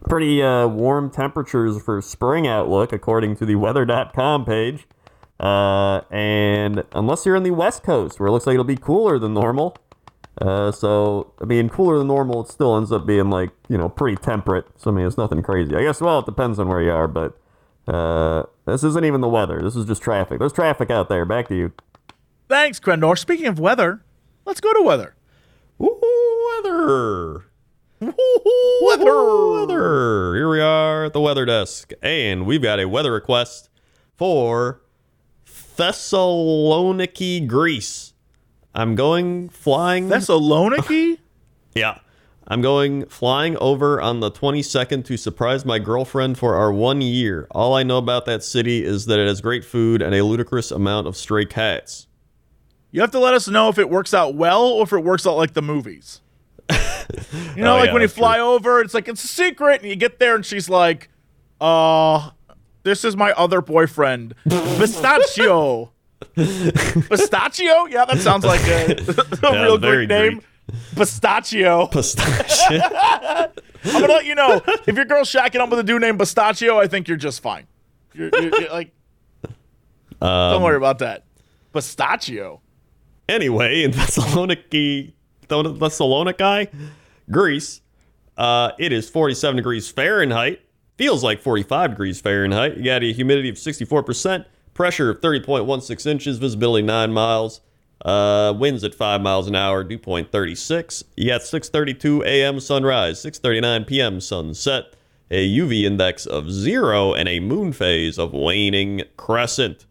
pretty warm temperatures for spring outlook, according to the weather.com page. And unless you're in the West Coast, where it looks like it'll be cooler than normal. So, I mean, cooler than normal, it still ends up being, like, you know, pretty temperate. So, I mean, it's nothing crazy. I guess, well, it depends on where you are, but this isn't even the weather. This is just traffic. There's traffic out there. Back to you. Thanks, Crendor. Speaking of weather, let's go to weather. Weather. Weather. Here we are at the weather desk, and we've got a weather request for Thessaloniki, Greece. I'm going flying. Thessaloniki? Yeah. I'm going flying over on the 22nd to surprise my girlfriend for our 1 year. All I know about that city is that it has great food and a ludicrous amount of stray cats. You have to let us know if it works out well or if it works out like the movies. You know, when you fly over, it's like, it's a secret, and you get there, and she's like, this is my other boyfriend, Pistachio. Pistachio? Yeah, that sounds like a real Greek name. Pistachio. Pistachio. I'm going to let you know, if your girl's shacking up with a dude named Pistachio, I think you're just fine. You're like, don't worry about that. Pistachio. Anyway, in Thessaloniki, Greece, it is 47 degrees Fahrenheit. Feels like 45 degrees Fahrenheit. You got a humidity of 64%, pressure of 30.16 inches, visibility 9 miles, winds at 5 miles an hour, dew point 36. You got 6:32 a.m. sunrise, 6:39 p.m. sunset, a UV index of 0, and a moon phase of waning crescent.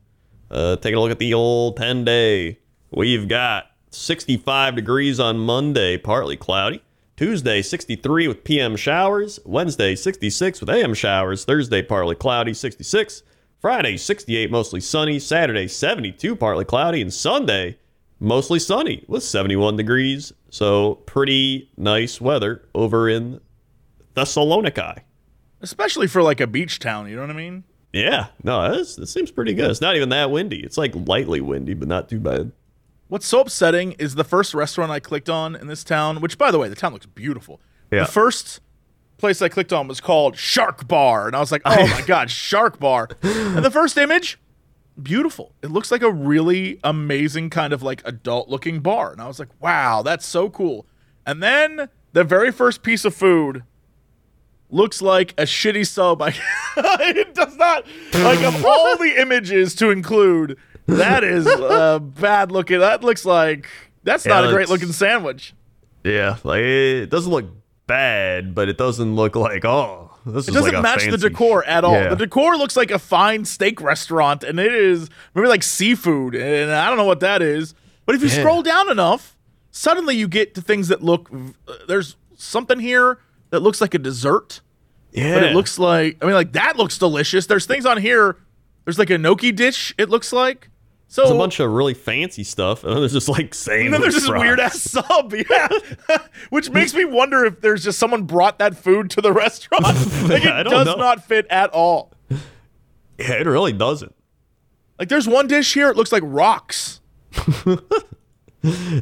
Taking a look at the old 10-day. We've got 65 degrees on Monday, partly cloudy. Tuesday, 63 with PM showers. Wednesday, 66 with AM showers. Thursday, partly cloudy, 66. Friday, 68, mostly sunny. Saturday, 72, partly cloudy. And Sunday, mostly sunny with 71 degrees. So pretty nice weather over in Thessaloniki. Especially for like a beach town, you know what I mean? Yeah, no, it seems pretty good. It's not even that windy. It's like lightly windy, but not too bad. What's so upsetting is the first restaurant I clicked on in this town, which, by the way, the town looks beautiful. Yeah. The first place I clicked on was called Shark Bar, and I was like, oh my God, Shark Bar. And the first image, beautiful. It looks like a really amazing kind of like adult-looking bar. And I was like, wow, that's so cool. And then the very first piece of food looks like a shitty sub. It does not. Like, of all the images to include, that is bad looking. That looks like, that's not a great looking sandwich. Yeah, like it doesn't look bad, but it doesn't look like, oh, this is like a fancy. It doesn't match the decor at all. Yeah. The decor looks like a fine steak restaurant, and it is maybe like seafood, and I don't know what that is. But if you scroll down enough, suddenly you get to things that look, there's something here that looks like a dessert. Yeah. But it looks like, I mean, like that looks delicious. There's things on here. There's like a gnocchi dish, it looks like. So there's a bunch of really fancy stuff, and then there's just like sandwich. And then there's this weird ass sub, yeah. Which makes me wonder if there's just someone brought that food to the restaurant. Like, it does not fit at all. Yeah, it really doesn't. Like, there's one dish here, it looks like rocks.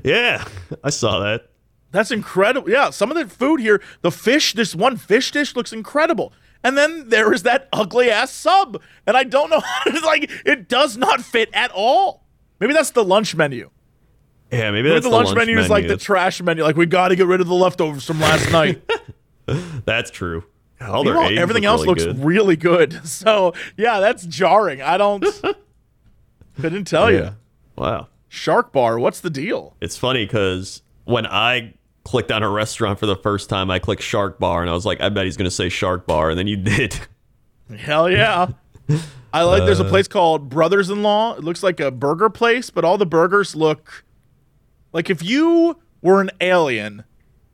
Yeah, I saw that. That's incredible. Yeah, some of the food here, the fish, this one fish dish looks incredible. And then there is that ugly ass sub. And I don't know how to, like, it does not fit at all. Maybe that's the lunch menu. Yeah, maybe that's the lunch menu. Maybe the lunch menu is like the trash menu. Like, we got to get rid of the leftovers from last night. That's true. Everything else looks really good. So, yeah, that's jarring. Couldn't tell you. Wow. Shark Bar, what's the deal? It's funny because when I clicked on a restaurant for the first time, I clicked Shark Bar, and I was like, I bet he's going to say Shark Bar, and then you did. Hell yeah. I like, there's a place called Brothers-in-Law. It looks like a burger place, but all the burgers look like if you were an alien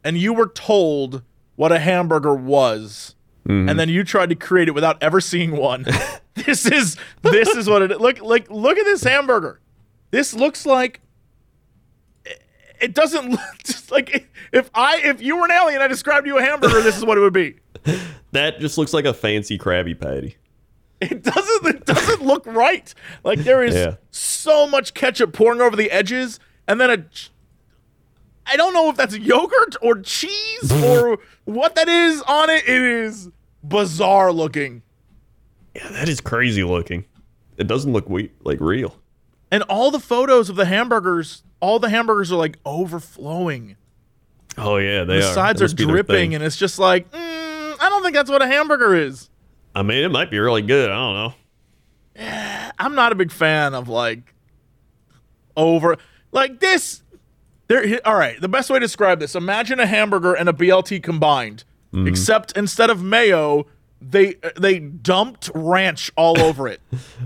and you were told what a hamburger was, and then you tried to create it without ever seeing one. This is what it look at this hamburger. This looks like, it doesn't look just like, if you were an alien, I described you a hamburger, this is what it would be. That just looks like a fancy Krabby Patty. It doesn't look right. Like, there is so much ketchup pouring over the edges, and then I don't know if that's yogurt or cheese or what that is on it. It is bizarre looking. Yeah, that is crazy looking. It doesn't look like real. And all the photos of the hamburgers, all the hamburgers are like overflowing. Oh yeah, they are. The sides are dripping, and it's just like, I don't think that's what a hamburger is. I mean, it might be really good. I don't know. Yeah, I'm not a big fan of like this. All right, the best way to describe this: imagine a hamburger and a BLT combined, except instead of mayo, they dumped ranch all over it.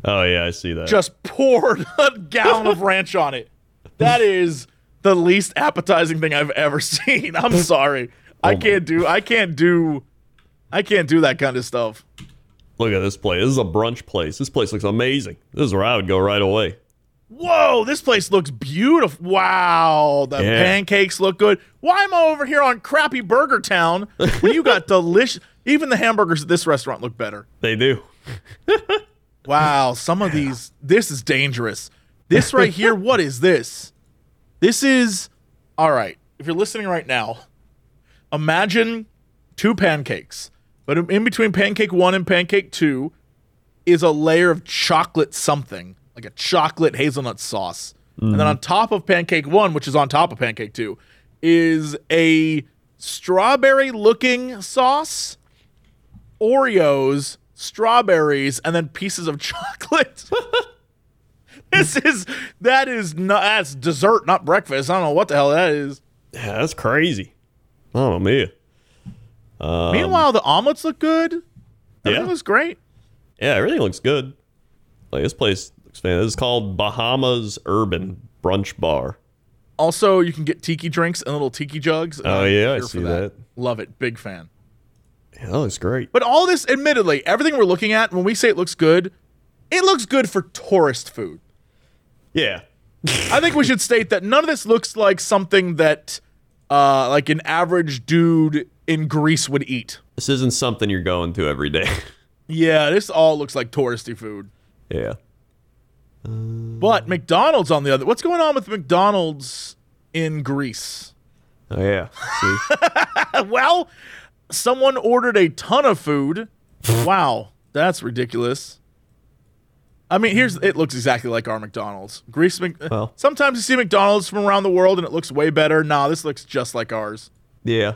Oh yeah, I see that. Just poured a gallon of ranch on it. That is the least appetizing thing I've ever seen. I'm sorry. I can't do that kind of stuff. Look at this place. This is a brunch place. This place looks amazing. This is where I would go right away. Whoa, this place looks beautiful. Wow, the pancakes look good. Why am I over here on crappy Burger Town when you got delicious? Even the hamburgers at this restaurant look better. They do. Wow, some of these, this is dangerous. This right here, what is this? This is, all right, if you're listening right now, imagine two pancakes. But in between pancake one and pancake two is a layer of chocolate something, like a chocolate hazelnut sauce. And then on top of pancake one, which is on top of pancake two, is a strawberry-looking sauce, Oreos, strawberries, and then pieces of chocolate. That's dessert, not breakfast. I don't know what the hell that is. Yeah, that's crazy. Oh man. Meanwhile, the omelets look good. Everything looks great. Yeah, everything looks good. Like, this place looks fantastic. This is called Bahamas Urban Brunch Bar. Also, you can get tiki drinks and little tiki jugs. Oh yeah, I see that. Love it. Big fan. Yeah, that looks great. But all this, admittedly, everything we're looking at, when we say it looks good for tourist food. Yeah. I think we should state that none of this looks like something that like an average dude in Greece would eat. This isn't something you're going to every day. Yeah, this all looks like touristy food. Yeah. But McDonald's on the other. What's going on with McDonald's in Greece? Oh, yeah. See? Well, Someone ordered a ton of food. Wow, that's ridiculous. I mean, it looks exactly like our McDonald's. Sometimes you see McDonald's from around the world and it looks way better. Nah, this looks just like ours. Yeah.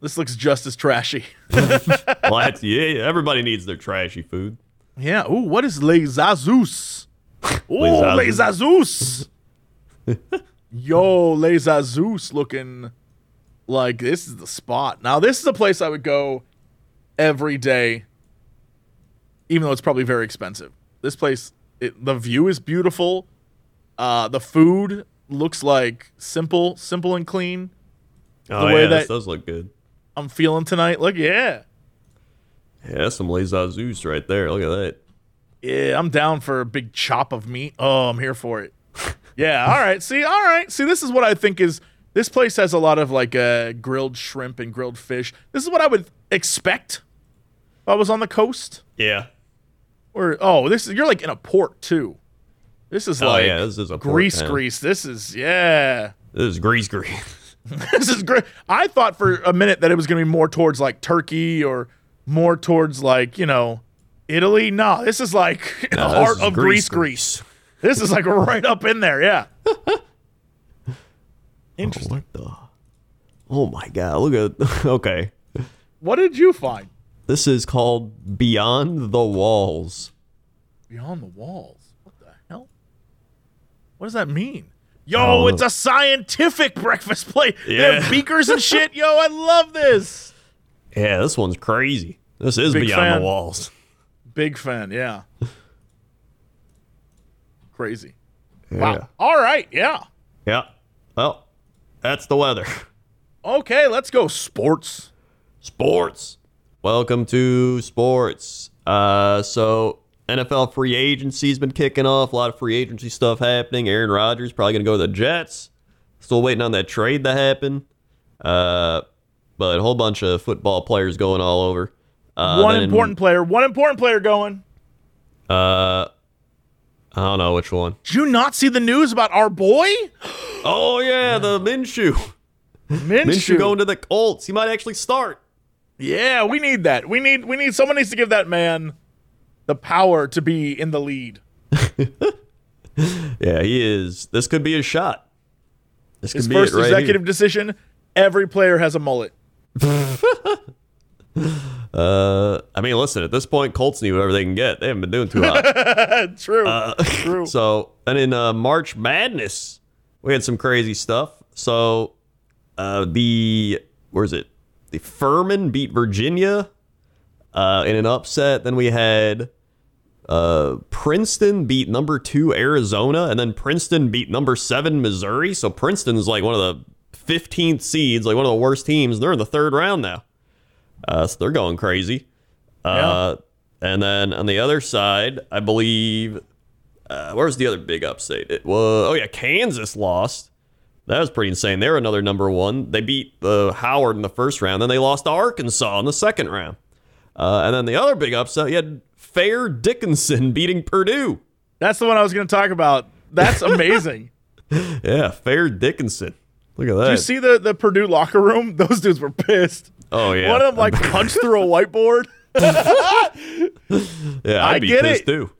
This looks just as trashy. Everybody needs their trashy food. Yeah. Ooh, what is Le Zazou's? Ooh, Le Zazou's. Yo, Le Zazou's looking like this is the spot. Now, this is a place I would go every day, even though it's probably very expensive. This place, the view is beautiful. The food looks like simple and clean. Oh, yeah, this does look good. I'm feeling tonight. Look, yeah. Yeah, that's some Le Zazou's right there. Look at that. Yeah, I'm down for a big chop of meat. Oh, I'm here for it. Yeah, all right. See, this is what I think is, this place has a lot of like grilled shrimp and grilled fish. This is what I would expect if I was on the coast. Yeah. You're like in a port too. This is this is a grease grease. This is grease. This is great. I thought for a minute that it was gonna be more towards like Turkey or more towards like, Italy. No, this is like the heart of grease. This is like right up in there, yeah. Interesting. Oh my god, look at okay. What did you find? This is called Beyond the Walls. Beyond the Walls? What the hell? What does that mean? Yo, it's a scientific breakfast plate. Yeah. They have beakers and shit. Yo, I love this. Yeah, this one's crazy. This is Beyond the Walls. Big fan, yeah. Crazy. Yeah. Wow. All right, yeah. Yeah. Well, that's the weather. Okay, let's go sports. Sports. Welcome to sports. So NFL free agency's been kicking off. A lot of free agency stuff happening. Aaron Rodgers probably going to go to the Jets. Still waiting on that trade to happen. But a whole bunch of football players going all over. One important player going. I don't know which one. Did you not see the news about our boy? Oh, yeah, the Minshew. Minshew going to the Colts. He might actually start. Yeah, we need that. We need someone needs to give that man the power to be in the lead. Yeah, he is. This could be his shot. This could be his first executive decision. Every player has a mullet. Listen, at this point, Colts need whatever they can get. They haven't been doing too hot. True. True. So, and in March Madness, we had some crazy stuff. So, where is it? The Furman beat Virginia in an upset. Then we had Princeton beat number 2 Arizona, and then Princeton beat number 7 Missouri. So Princeton's like one of the 15th seeds, like one of the worst teams. They're in the third round now. So they're going crazy. Yeah. And then on the other side, I believe, where's the other big upset? It was, Kansas lost. That was pretty insane. They're another number 1. They beat Howard in the first round. Then they lost to Arkansas in the second round. And then the other big upset, you had Fair Dickinson beating Purdue. That's the one I was going to talk about. That's amazing. Yeah, Fair Dickinson. Look at that. Did you see the Purdue locker room? Those dudes were pissed. Oh, yeah. One of them, punched through a whiteboard. Yeah, I'd be pissed, too.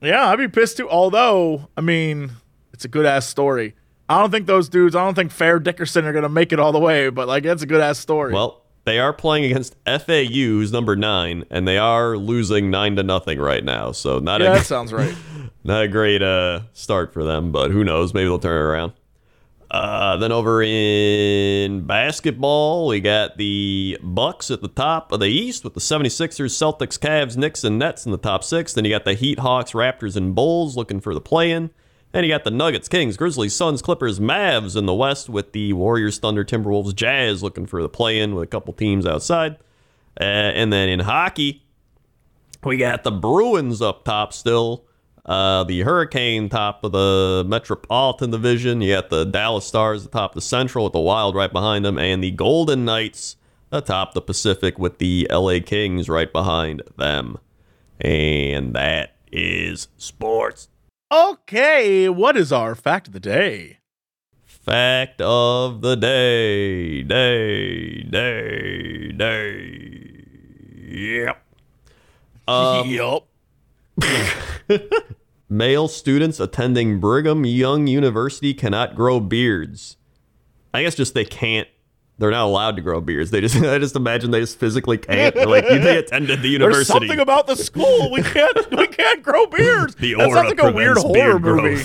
Yeah, I'd be pissed, too. Although, it's a good-ass story. I don't think Fair Dickinson are going to make it all the way, but that's a good-ass story. Well, they are playing against FAU's number 9, and they are losing 9-0 right now. So that sounds right. Not a great start for them, but who knows? Maybe they'll turn it around. Then over in basketball, we got the Bucks at the top of the East with the 76ers, Celtics, Cavs, Knicks, and Nets in the top 6. Then you got the Heat, Hawks, Raptors, and Bulls looking for the play-in. And you got the Nuggets, Kings, Grizzlies, Suns, Clippers, Mavs in the West with the Warriors, Thunder, Timberwolves, Jazz looking for the play-in with a couple teams outside. And then in hockey, we got the Bruins up top still. The Hurricane top of the Metropolitan Division. You got the Dallas Stars atop the Central with the Wild right behind them. And the Golden Knights atop the Pacific with the LA Kings right behind them. And that is sports. Okay, what is our fact of the day? Fact of the day. Yep. Male students attending Brigham Young University cannot grow beards. I guess just they can't. They're not allowed to grow beards. I just imagine they just physically can't. They're like, they attended the university. There's something about the school. We can't grow beards. The aura sounds like a weird horror movie.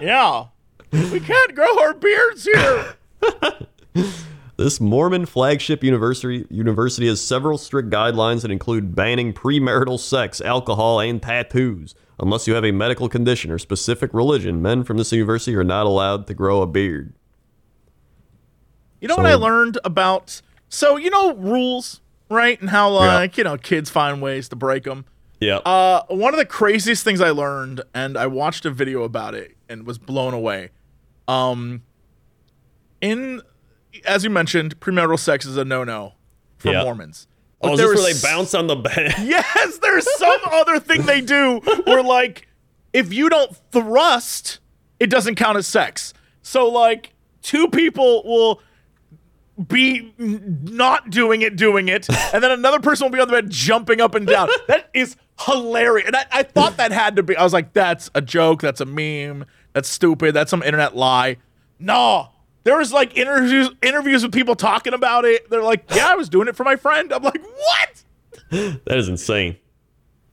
Yeah. We can't grow our beards here. This Mormon flagship university has several strict guidelines that include banning premarital sex, alcohol, and tattoos. Unless you have a medical condition or specific religion, men from this university are not allowed to grow a beard. You know what I learned about? So, you know, rules, right? And how, kids find ways to break them. Yeah. One of the craziest things I learned, and I watched a video about it and was blown away. As you mentioned, premarital sex is a no-no for Mormons. But is this where they bounce on the bed? Yes, there's some other thing they do where, like, if you don't thrust, it doesn't count as sex. So, like, two people will be not doing it, and then another person will be on the bed jumping up and down. That is hilarious. And I thought that had to be. I was like, that's a joke. That's a meme. That's stupid. That's some internet lie. No. There was, like, interviews with people talking about it. They're like, yeah, I was doing it for my friend. I'm like, what? That is insane.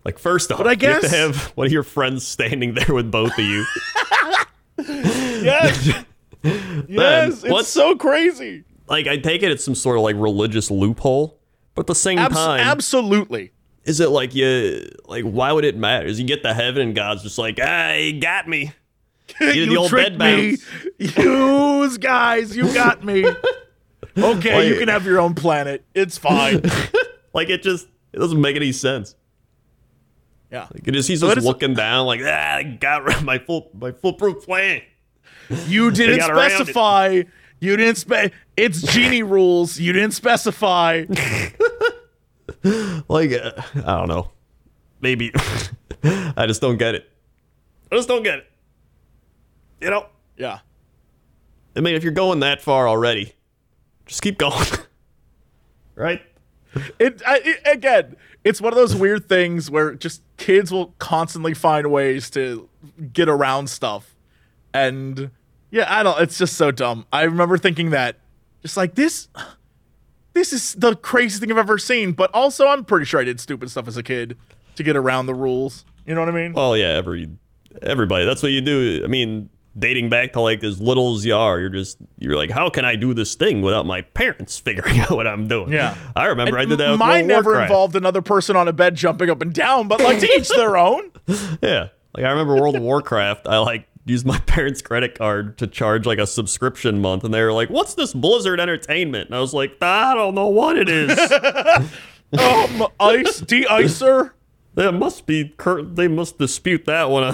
Like, first off, you have to have one of your friends standing there with both of you. Yes. Yes, it's so crazy. Like, I take it it's some sort of, like, religious loophole. But at the same time. Absolutely. Is it like, why would it matter? Is you get to heaven and God's just like, hey, he got me. You tricked me. You guys, you got me. Okay, like, you can have your own planet. It's fine. Like, it doesn't make any sense. Yeah. Like he's looking down like, I got my foolproof plan. You didn't specify. You didn't it's genie rules. You didn't specify. Like, I don't know. Maybe. I just don't get it. You know? Yeah. I mean, if you're going that far already, just keep going. Right? Again, it's one of those weird things where just kids will constantly find ways to get around stuff. And, it's just so dumb. I remember thinking that, just like, this is the craziest thing I've ever seen, but also I'm pretty sure I did stupid stuff as a kid to get around the rules. You know what I mean? Well, yeah, everybody. That's what you do. I mean, dating back to like as little as you are, you're like, how can I do this thing without my parents figuring out what I'm doing? Yeah, I remember I did that. Mine never involved another person on a bed jumping up and down, but like to each their own. Yeah, like I remember World of Warcraft. I like used my parents' credit card to charge like a subscription month, and they were like, "What's this Blizzard Entertainment?" And I was like, "I don't know what it is." Ice de-icer. They must be. They must dispute that one. I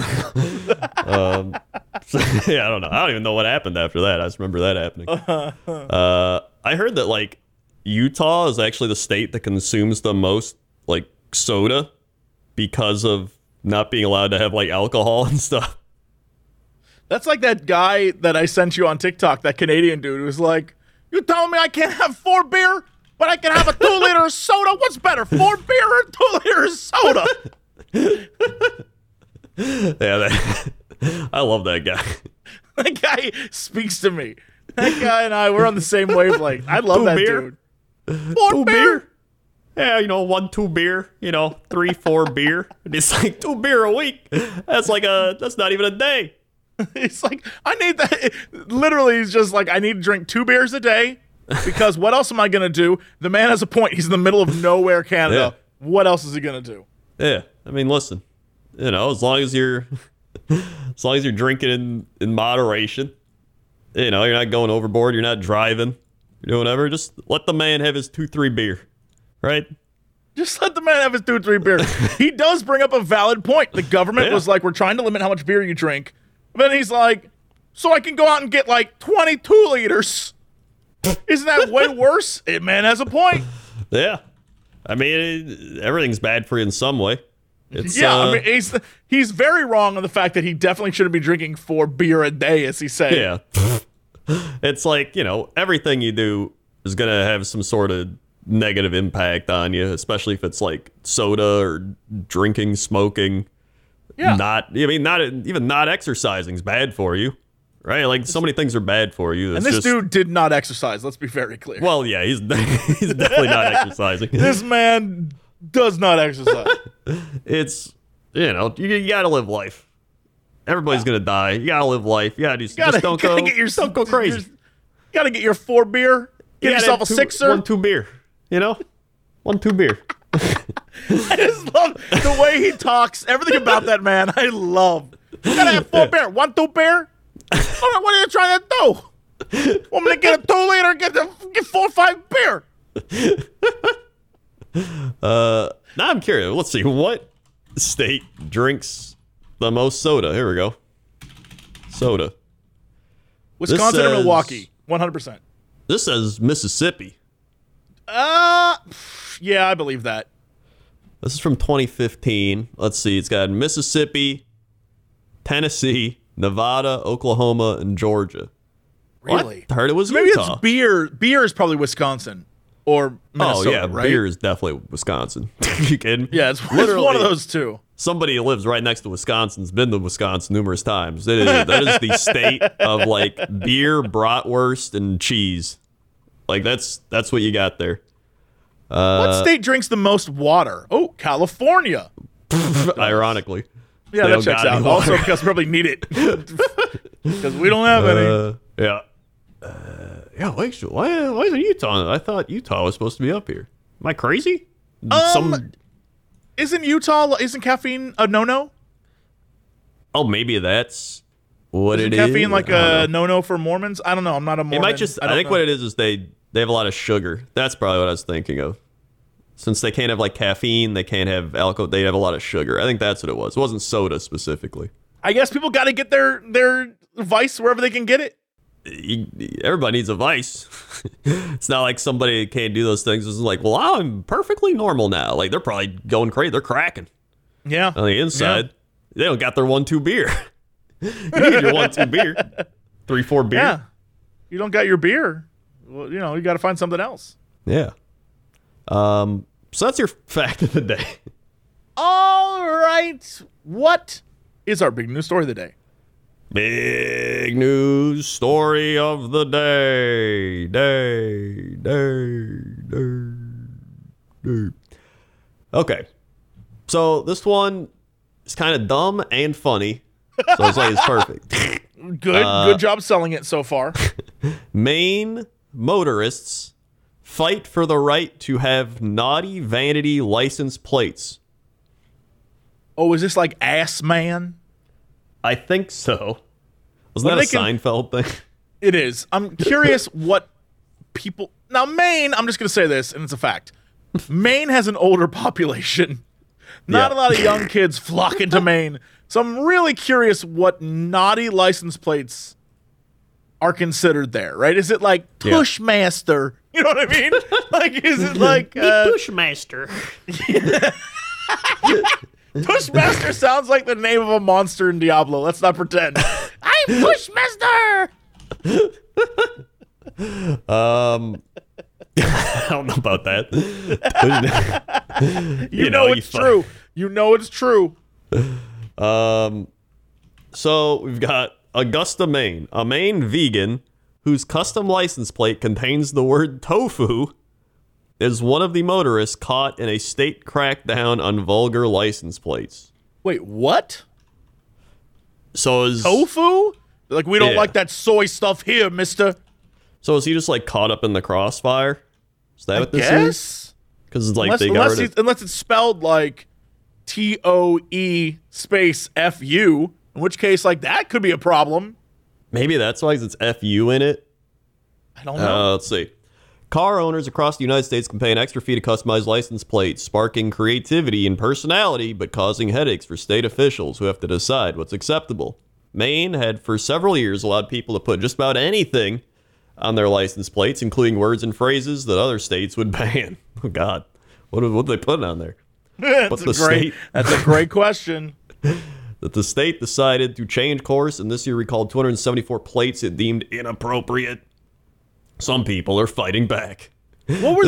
don't know. I don't even know what happened after that. I just remember that happening. I heard that like Utah is actually the state that consumes the most like soda because of not being allowed to have like alcohol and stuff. That's like that guy that I sent you on TikTok, that Canadian dude who's like, "You telling me I can't have 4 beer? But I can have a 2-liter of soda. What's better, 4 beer or 2 liters of soda?" I love that guy. That guy speaks to me. That guy and I, we're on the same wavelength. I love that dude. 4 beer? Yeah, 1, 2 beer. 3, 4 beer. And it's like 2 beer a week. That's not even a day. It's like, I need that. Literally, he's just like, I need to drink 2 beers a day. Because what else am I going to do? The man has a point. He's in the middle of nowhere, Canada. Yeah. What else is he going to do? Yeah. I mean, listen, as long as you're drinking in moderation, you're not going overboard. You're not driving. You're doing whatever. Just let the man have his 2-3 beer, right? Just let the man have his 2-3 beer. He does bring up a valid point. The government was like, we're trying to limit how much beer you drink. But then he's like, so I can go out and get like 22 liters. Isn't that way worse? It man has a point. Yeah. I mean, everything's bad for you in some way. I mean, he's very wrong on the fact that he definitely shouldn't be drinking 4 beer a day, as he said. Yeah. It's like, everything you do is going to have some sort of negative impact on you, especially if it's like soda or drinking, smoking. Yeah. Not exercising is bad for you, right? Like, so many things are bad for you. And this dude did not exercise. Let's be very clear. Well, yeah, he's definitely not exercising. This man does not exercise. It's, you got to live life. Everybody's going to die. You got to live life. You got to do something. Don't go crazy. You got to get your 4 beer. Get yourself a 6er. 1-2 beer. 1-2 beer. I just love the way he talks. Everything about that man, I love. You gotta have 4 beer. 1-2 beer. What are you trying to do? Want me to get a 2-liter? Get 4 or 5 beer. Now I'm curious. Let's see what state drinks the most soda. Here we go. Soda. Wisconsin or Milwaukee? 100%. This says Mississippi. Yeah, I believe that. This is from 2015. Let's see. It's got Mississippi, Tennessee, Nevada, Oklahoma, and Georgia. Really? I heard it was Utah. Maybe it's beer. Beer is probably Wisconsin or Minnesota, right? Beer is definitely Wisconsin. You kidding? Yeah, it's literally one of those two. Somebody who lives right next to Wisconsin has been to Wisconsin numerous times. That is the state of, like, beer, bratwurst, and cheese. Like, that's what you got there. What state drinks the most water? Oh, California. Ironically. Yeah, that checks out. Also, because we probably need it. Because we don't have any. Yeah. Why isn't Utah? I thought Utah was supposed to be up here. Am I crazy? Isn't caffeine a no-no? Oh, maybe that's what it is. Isn't caffeine like a no-no for Mormons? I don't know. I'm not a Mormon. I think what it is they have a lot of sugar. That's probably what I was thinking of. Since they can't have, like, caffeine, they can't have alcohol, they have a lot of sugar. I think that's what it was. It wasn't soda specifically. I guess people got to get their vice wherever they can get it. Everybody needs a vice. It's not like somebody can't do those things. It's like, well, I'm perfectly normal now. Like, they're probably going crazy. They're cracking. Yeah. On the inside, They don't got their 1-2 beer. You need your 1-2 beer. 3-4 beer. Yeah. You don't got your beer. Well, you got to find something else. Yeah. So that's your fact of the day. All right. What is our big news story of the day? Big news story of the day. Okay. So this one is kind of dumb and funny. So it's like it's perfect. Good job selling it so far. Maine motorists fight for the right to have naughty vanity license plates. Oh, is this like Ass Man? I think so. Wasn't that a Seinfeld thing? It is. I'm curious what people... Now, Maine, I'm just going to say this, and it's a fact. Maine has an older population. Not a lot of young kids flocking to Maine. So I'm really curious what naughty license plates are considered there, right? Is it like Pushmaster? You know what I mean? Like, is it like... Pushmaster. Pushmaster sounds like the name of a monster in Diablo. Let's not pretend. I'm Pushmaster! I don't know about that. True. You know it's true. So we've got Augusta, Maine. A Maine vegan whose custom license plate contains the word tofu is one of the motorists caught in a state crackdown on vulgar license plates. Wait, what? So is... Tofu? Like, we don't like that soy stuff here, mister. So is he just, like, caught up in the crossfire? Is that what this is? Because it's like unless it's spelled, like, T-O-E space F-U, in which case, like, that could be a problem. Maybe that's why it's F-U in it. I don't know. Let's see. Car owners across the United States can pay an extra fee to customize license plates, sparking creativity and personality, but causing headaches for state officials who have to decide what's acceptable. Maine had for several years allowed people to put just about anything on their license plates, including words and phrases that other states would ban. Oh, God. What did they put on there? That's a great question. That the state decided to change course, and this year recalled 274 plates it deemed inappropriate. Some people are fighting back. What were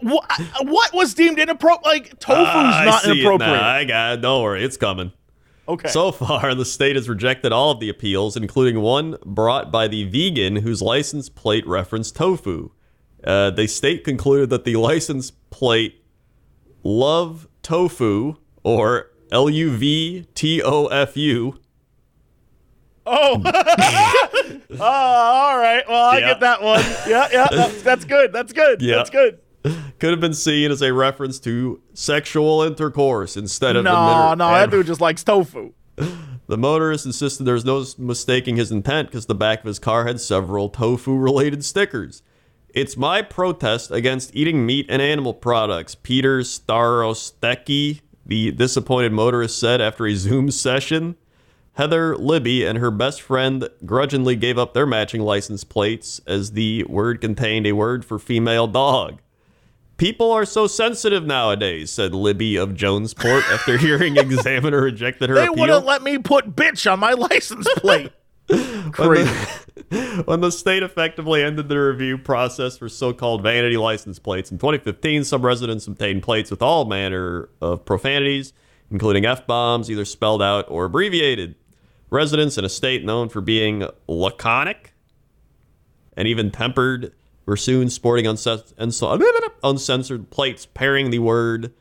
What was deemed inappropriate? Like, tofu's not inappropriate. Nah, I got it. Don't worry. It's coming. Okay. So far, the state has rejected all of the appeals, including one brought by the vegan whose license plate referenced tofu. The state concluded that the license plate Love Tofu, or LUVTOFU. Oh. All right. Well, I get that one. Yeah. That's good. That's good. Could have been seen as a reference to sexual intercourse instead of... No, that dude just likes tofu. The motorist insisted there's no mistaking his intent because the back of his car had several tofu-related stickers. It's my protest against eating meat and animal products, Peter Starostecki, the disappointed motorist said after a Zoom session. Heather Libby and her best friend grudgingly gave up their matching license plates as the word contained a word for female dog. People are so sensitive nowadays, said Libby of Jonesport after hearing examiner rejected her appeal. They wouldn't let me put bitch on my license plate. Crazy. When the state effectively ended the review process for so-called vanity license plates in 2015, some residents obtained plates with all manner of profanities, including F-bombs, either spelled out or abbreviated. Residents in a state known for being laconic and even tempered were soon sporting uncensored plates pairing the word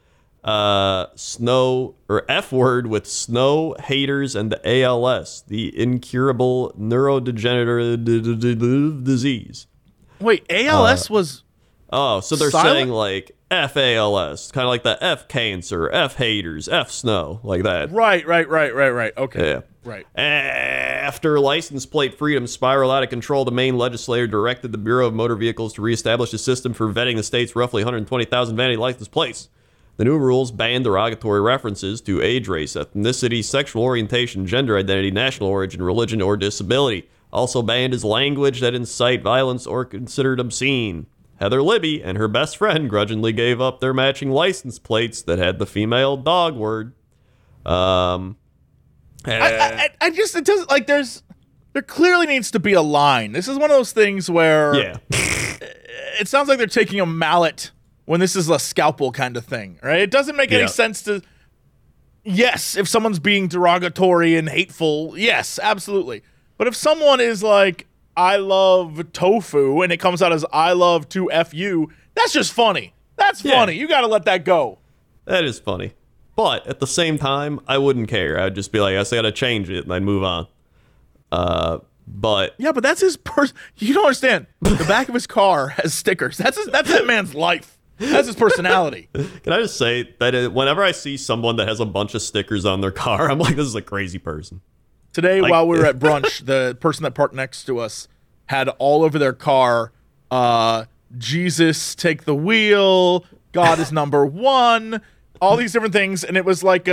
snow or F-word with snow, haters, and the ALS, the incurable neurodegenerative disease. Wait, ALS was... Oh, so they're saying like F-ALS, kind of like the F-cancer, F-haters, F-snow, like that. Right. Okay. Yeah. Right. After license plate freedom spiraled out of control, the Maine legislature directed the Bureau of Motor Vehicles to reestablish a system for vetting the state's roughly 120,000 vanity license plates. The new rules banned derogatory references to age, race, ethnicity, sexual orientation, gender identity, national origin, religion, or disability. Also banned is language that incite violence or considered obscene. Heather Libby and her best friend grudgingly gave up their matching license plates that had the female dog word. I just, it doesn't, like, there clearly needs to be a line. This is one of those things where it sounds like they're taking a mallet when this is a scalpel kind of thing, right? It doesn't make any sense to, yes, if someone's being derogatory and hateful, yes, absolutely. But if someone is like, I love tofu, and it comes out as I love to F you, that's just funny. That's funny. You got to let that go. That is funny. But at the same time, I wouldn't care. I'd just be like, I just got to change it, and I'd move on. But that's his person. You don't understand. The back of his car has stickers. That's that man's life. That's his personality. Can I just say that whenever I see someone that has a bunch of stickers on their car, I'm like, this is a crazy person. Today, like, while we were at brunch, the person that parked next to us had all over their car, Jesus, take the wheel, God is number one, all these different things. And it was like,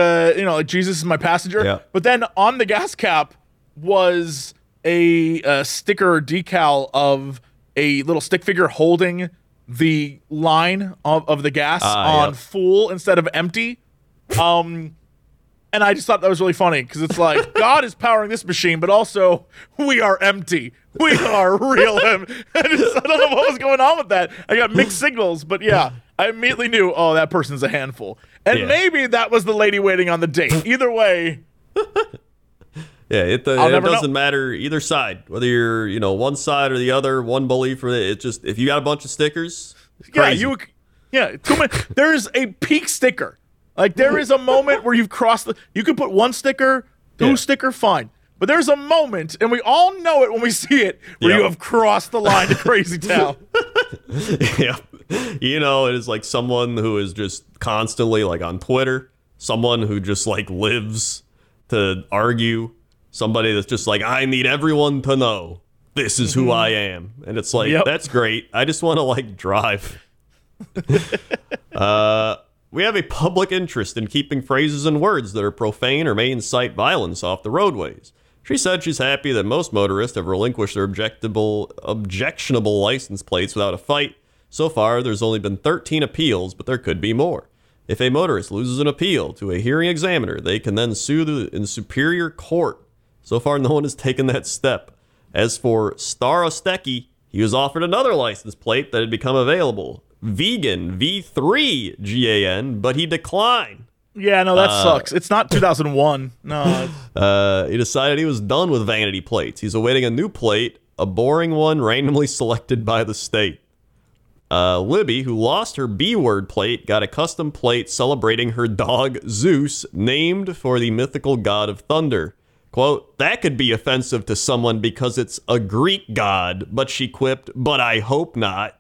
Jesus is my passenger. Yeah. But then on the gas cap was a sticker decal of a little stick figure holding the line of the gas on full instead of empty. And I just thought that was really funny because it's like, God is powering this machine, but also we are empty. We are real empty. I don't know what was going on with that. I got mixed signals, but yeah, I immediately knew, oh, that person's a handful. And maybe that was the lady waiting on the date. Either way. Yeah, it doesn't matter either side, whether you're, one side or the other, one belief or the other. It's just, if you got a bunch of stickers, crazy. Too many. There is a peak sticker. Like, there is a moment where you've crossed you can put one sticker, two sticker, fine. But there's a moment, and we all know it when we see it, where you have crossed the line to crazy town. Yeah. It is like someone who is just constantly, like, on Twitter, someone who just, like, lives to argue. Somebody that's just like, I need everyone to know this is who I am. And it's like, that's great. I just want to, like, drive. We have a public interest in keeping phrases and words that are profane or may incite violence off the roadways. She said she's happy that most motorists have relinquished their objectionable license plates without a fight. So far, there's only been 13 appeals, but there could be more. If a motorist loses an appeal to a hearing examiner, they can then sue in superior court. So far, no one has taken that step. As for Starostecki, he was offered another license plate that had become available. Vegan, V3GAN, but he declined. Yeah, no, that sucks. It's not 2001. No. He decided he was done with vanity plates. He's awaiting a new plate, a boring one randomly selected by the state. Libby, who lost her B-word plate, got a custom plate celebrating her dog, Zeus, named for the mythical god of thunder. Quote, that could be offensive to someone because it's a Greek god, but she quipped, but I hope not.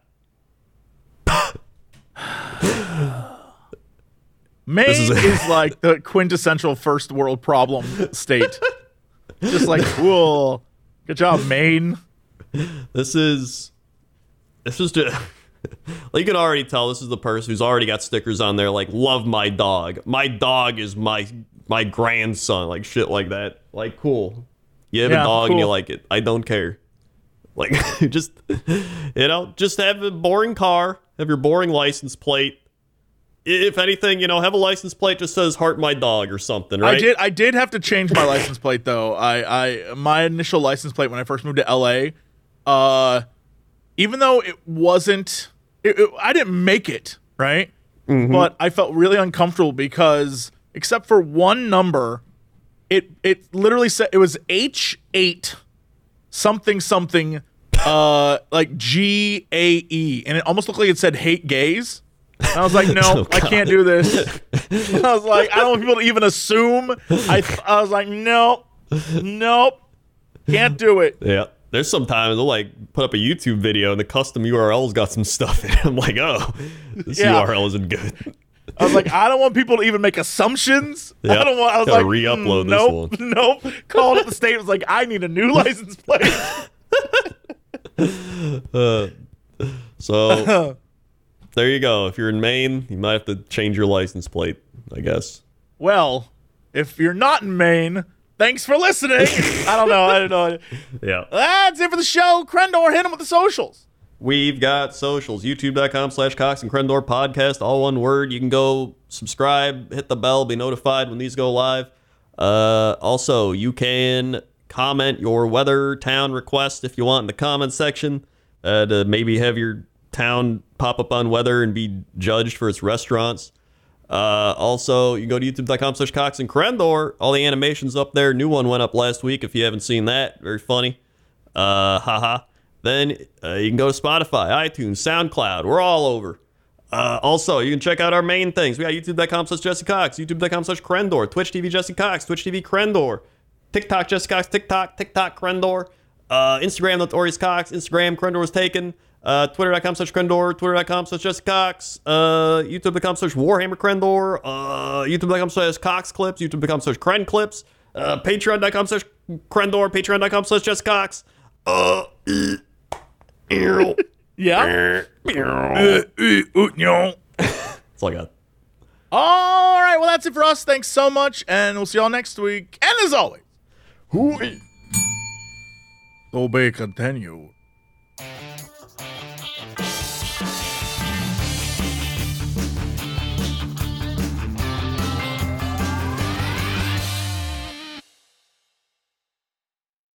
Maine is like the quintessential first world problem state. Just like, cool. Good job, Maine. This is just... you can already tell this is the person who's already got stickers on there like, love my dog. My dog is my grandson. Like, shit like that. Like, cool. You have a dog cool. And you like it. I don't care. Like, just have a boring car. Have your boring license plate. If anything, have a license plate that just says "Heart My Dog" or something, right? I did have to change my license plate though. My initial license plate when I first moved to LA, even though it wasn't, I didn't make it right, mm-hmm. but I felt really uncomfortable because except for one number, it literally said it was H8 something like GAE, and it almost looked like it said "hate gays." And I was like, no, I can't do this. I was like, I don't want people to even assume. I was like, nope, can't do it. Yeah, there's sometimes they'll like put up a YouTube video and the custom URL's got some stuff in it. I'm like, oh, this URL isn't good. I was like, I don't want people to even make assumptions. Yep. I was like, re-upload this one. Nope. Called up the state. Was like, I need a new license plate. So. There you go. If you're in Maine, you might have to change your license plate, I guess. Well, if you're not in Maine, thanks for listening. I don't know. Yeah. That's it for the show. Crendor, hit him with the socials. We've got socials. YouTube.com/Cox n' Crendor podcast. All one word. You can go subscribe, hit the bell, be notified when these go live. Also, you can comment your weather town request if you want in the comment section to maybe have your town pop up on weather and be judged for its restaurants. Also, you can go to youtube.com/Cox n' Crendor. All the animations up there. New one went up last week. If you haven't seen that, very funny. Then you can go to Spotify, iTunes, SoundCloud. We're all over. Also, you can check out our main things. We got youtube.com/JesseCox, youtube.com/Crendor, Twitch TV Jesse Cox, Twitch TV Crendor, TikTok Jesse Cox, TikTok Crendor, Instagram.Ori's Cox, Instagram Crendor was taken. Twitter.com/Crendor, Twitter.com/JesseCox, YouTube.com/WarhammerCrendor, YouTube.com/CoxClips, YouTube.com/CrenClips, Patreon.com/Crendor, Patreon.com/JesseCox. Yeah. That's all I got. All right, well, that's it for us. Thanks so much, and we'll see y'all next week. And as always, to be continued.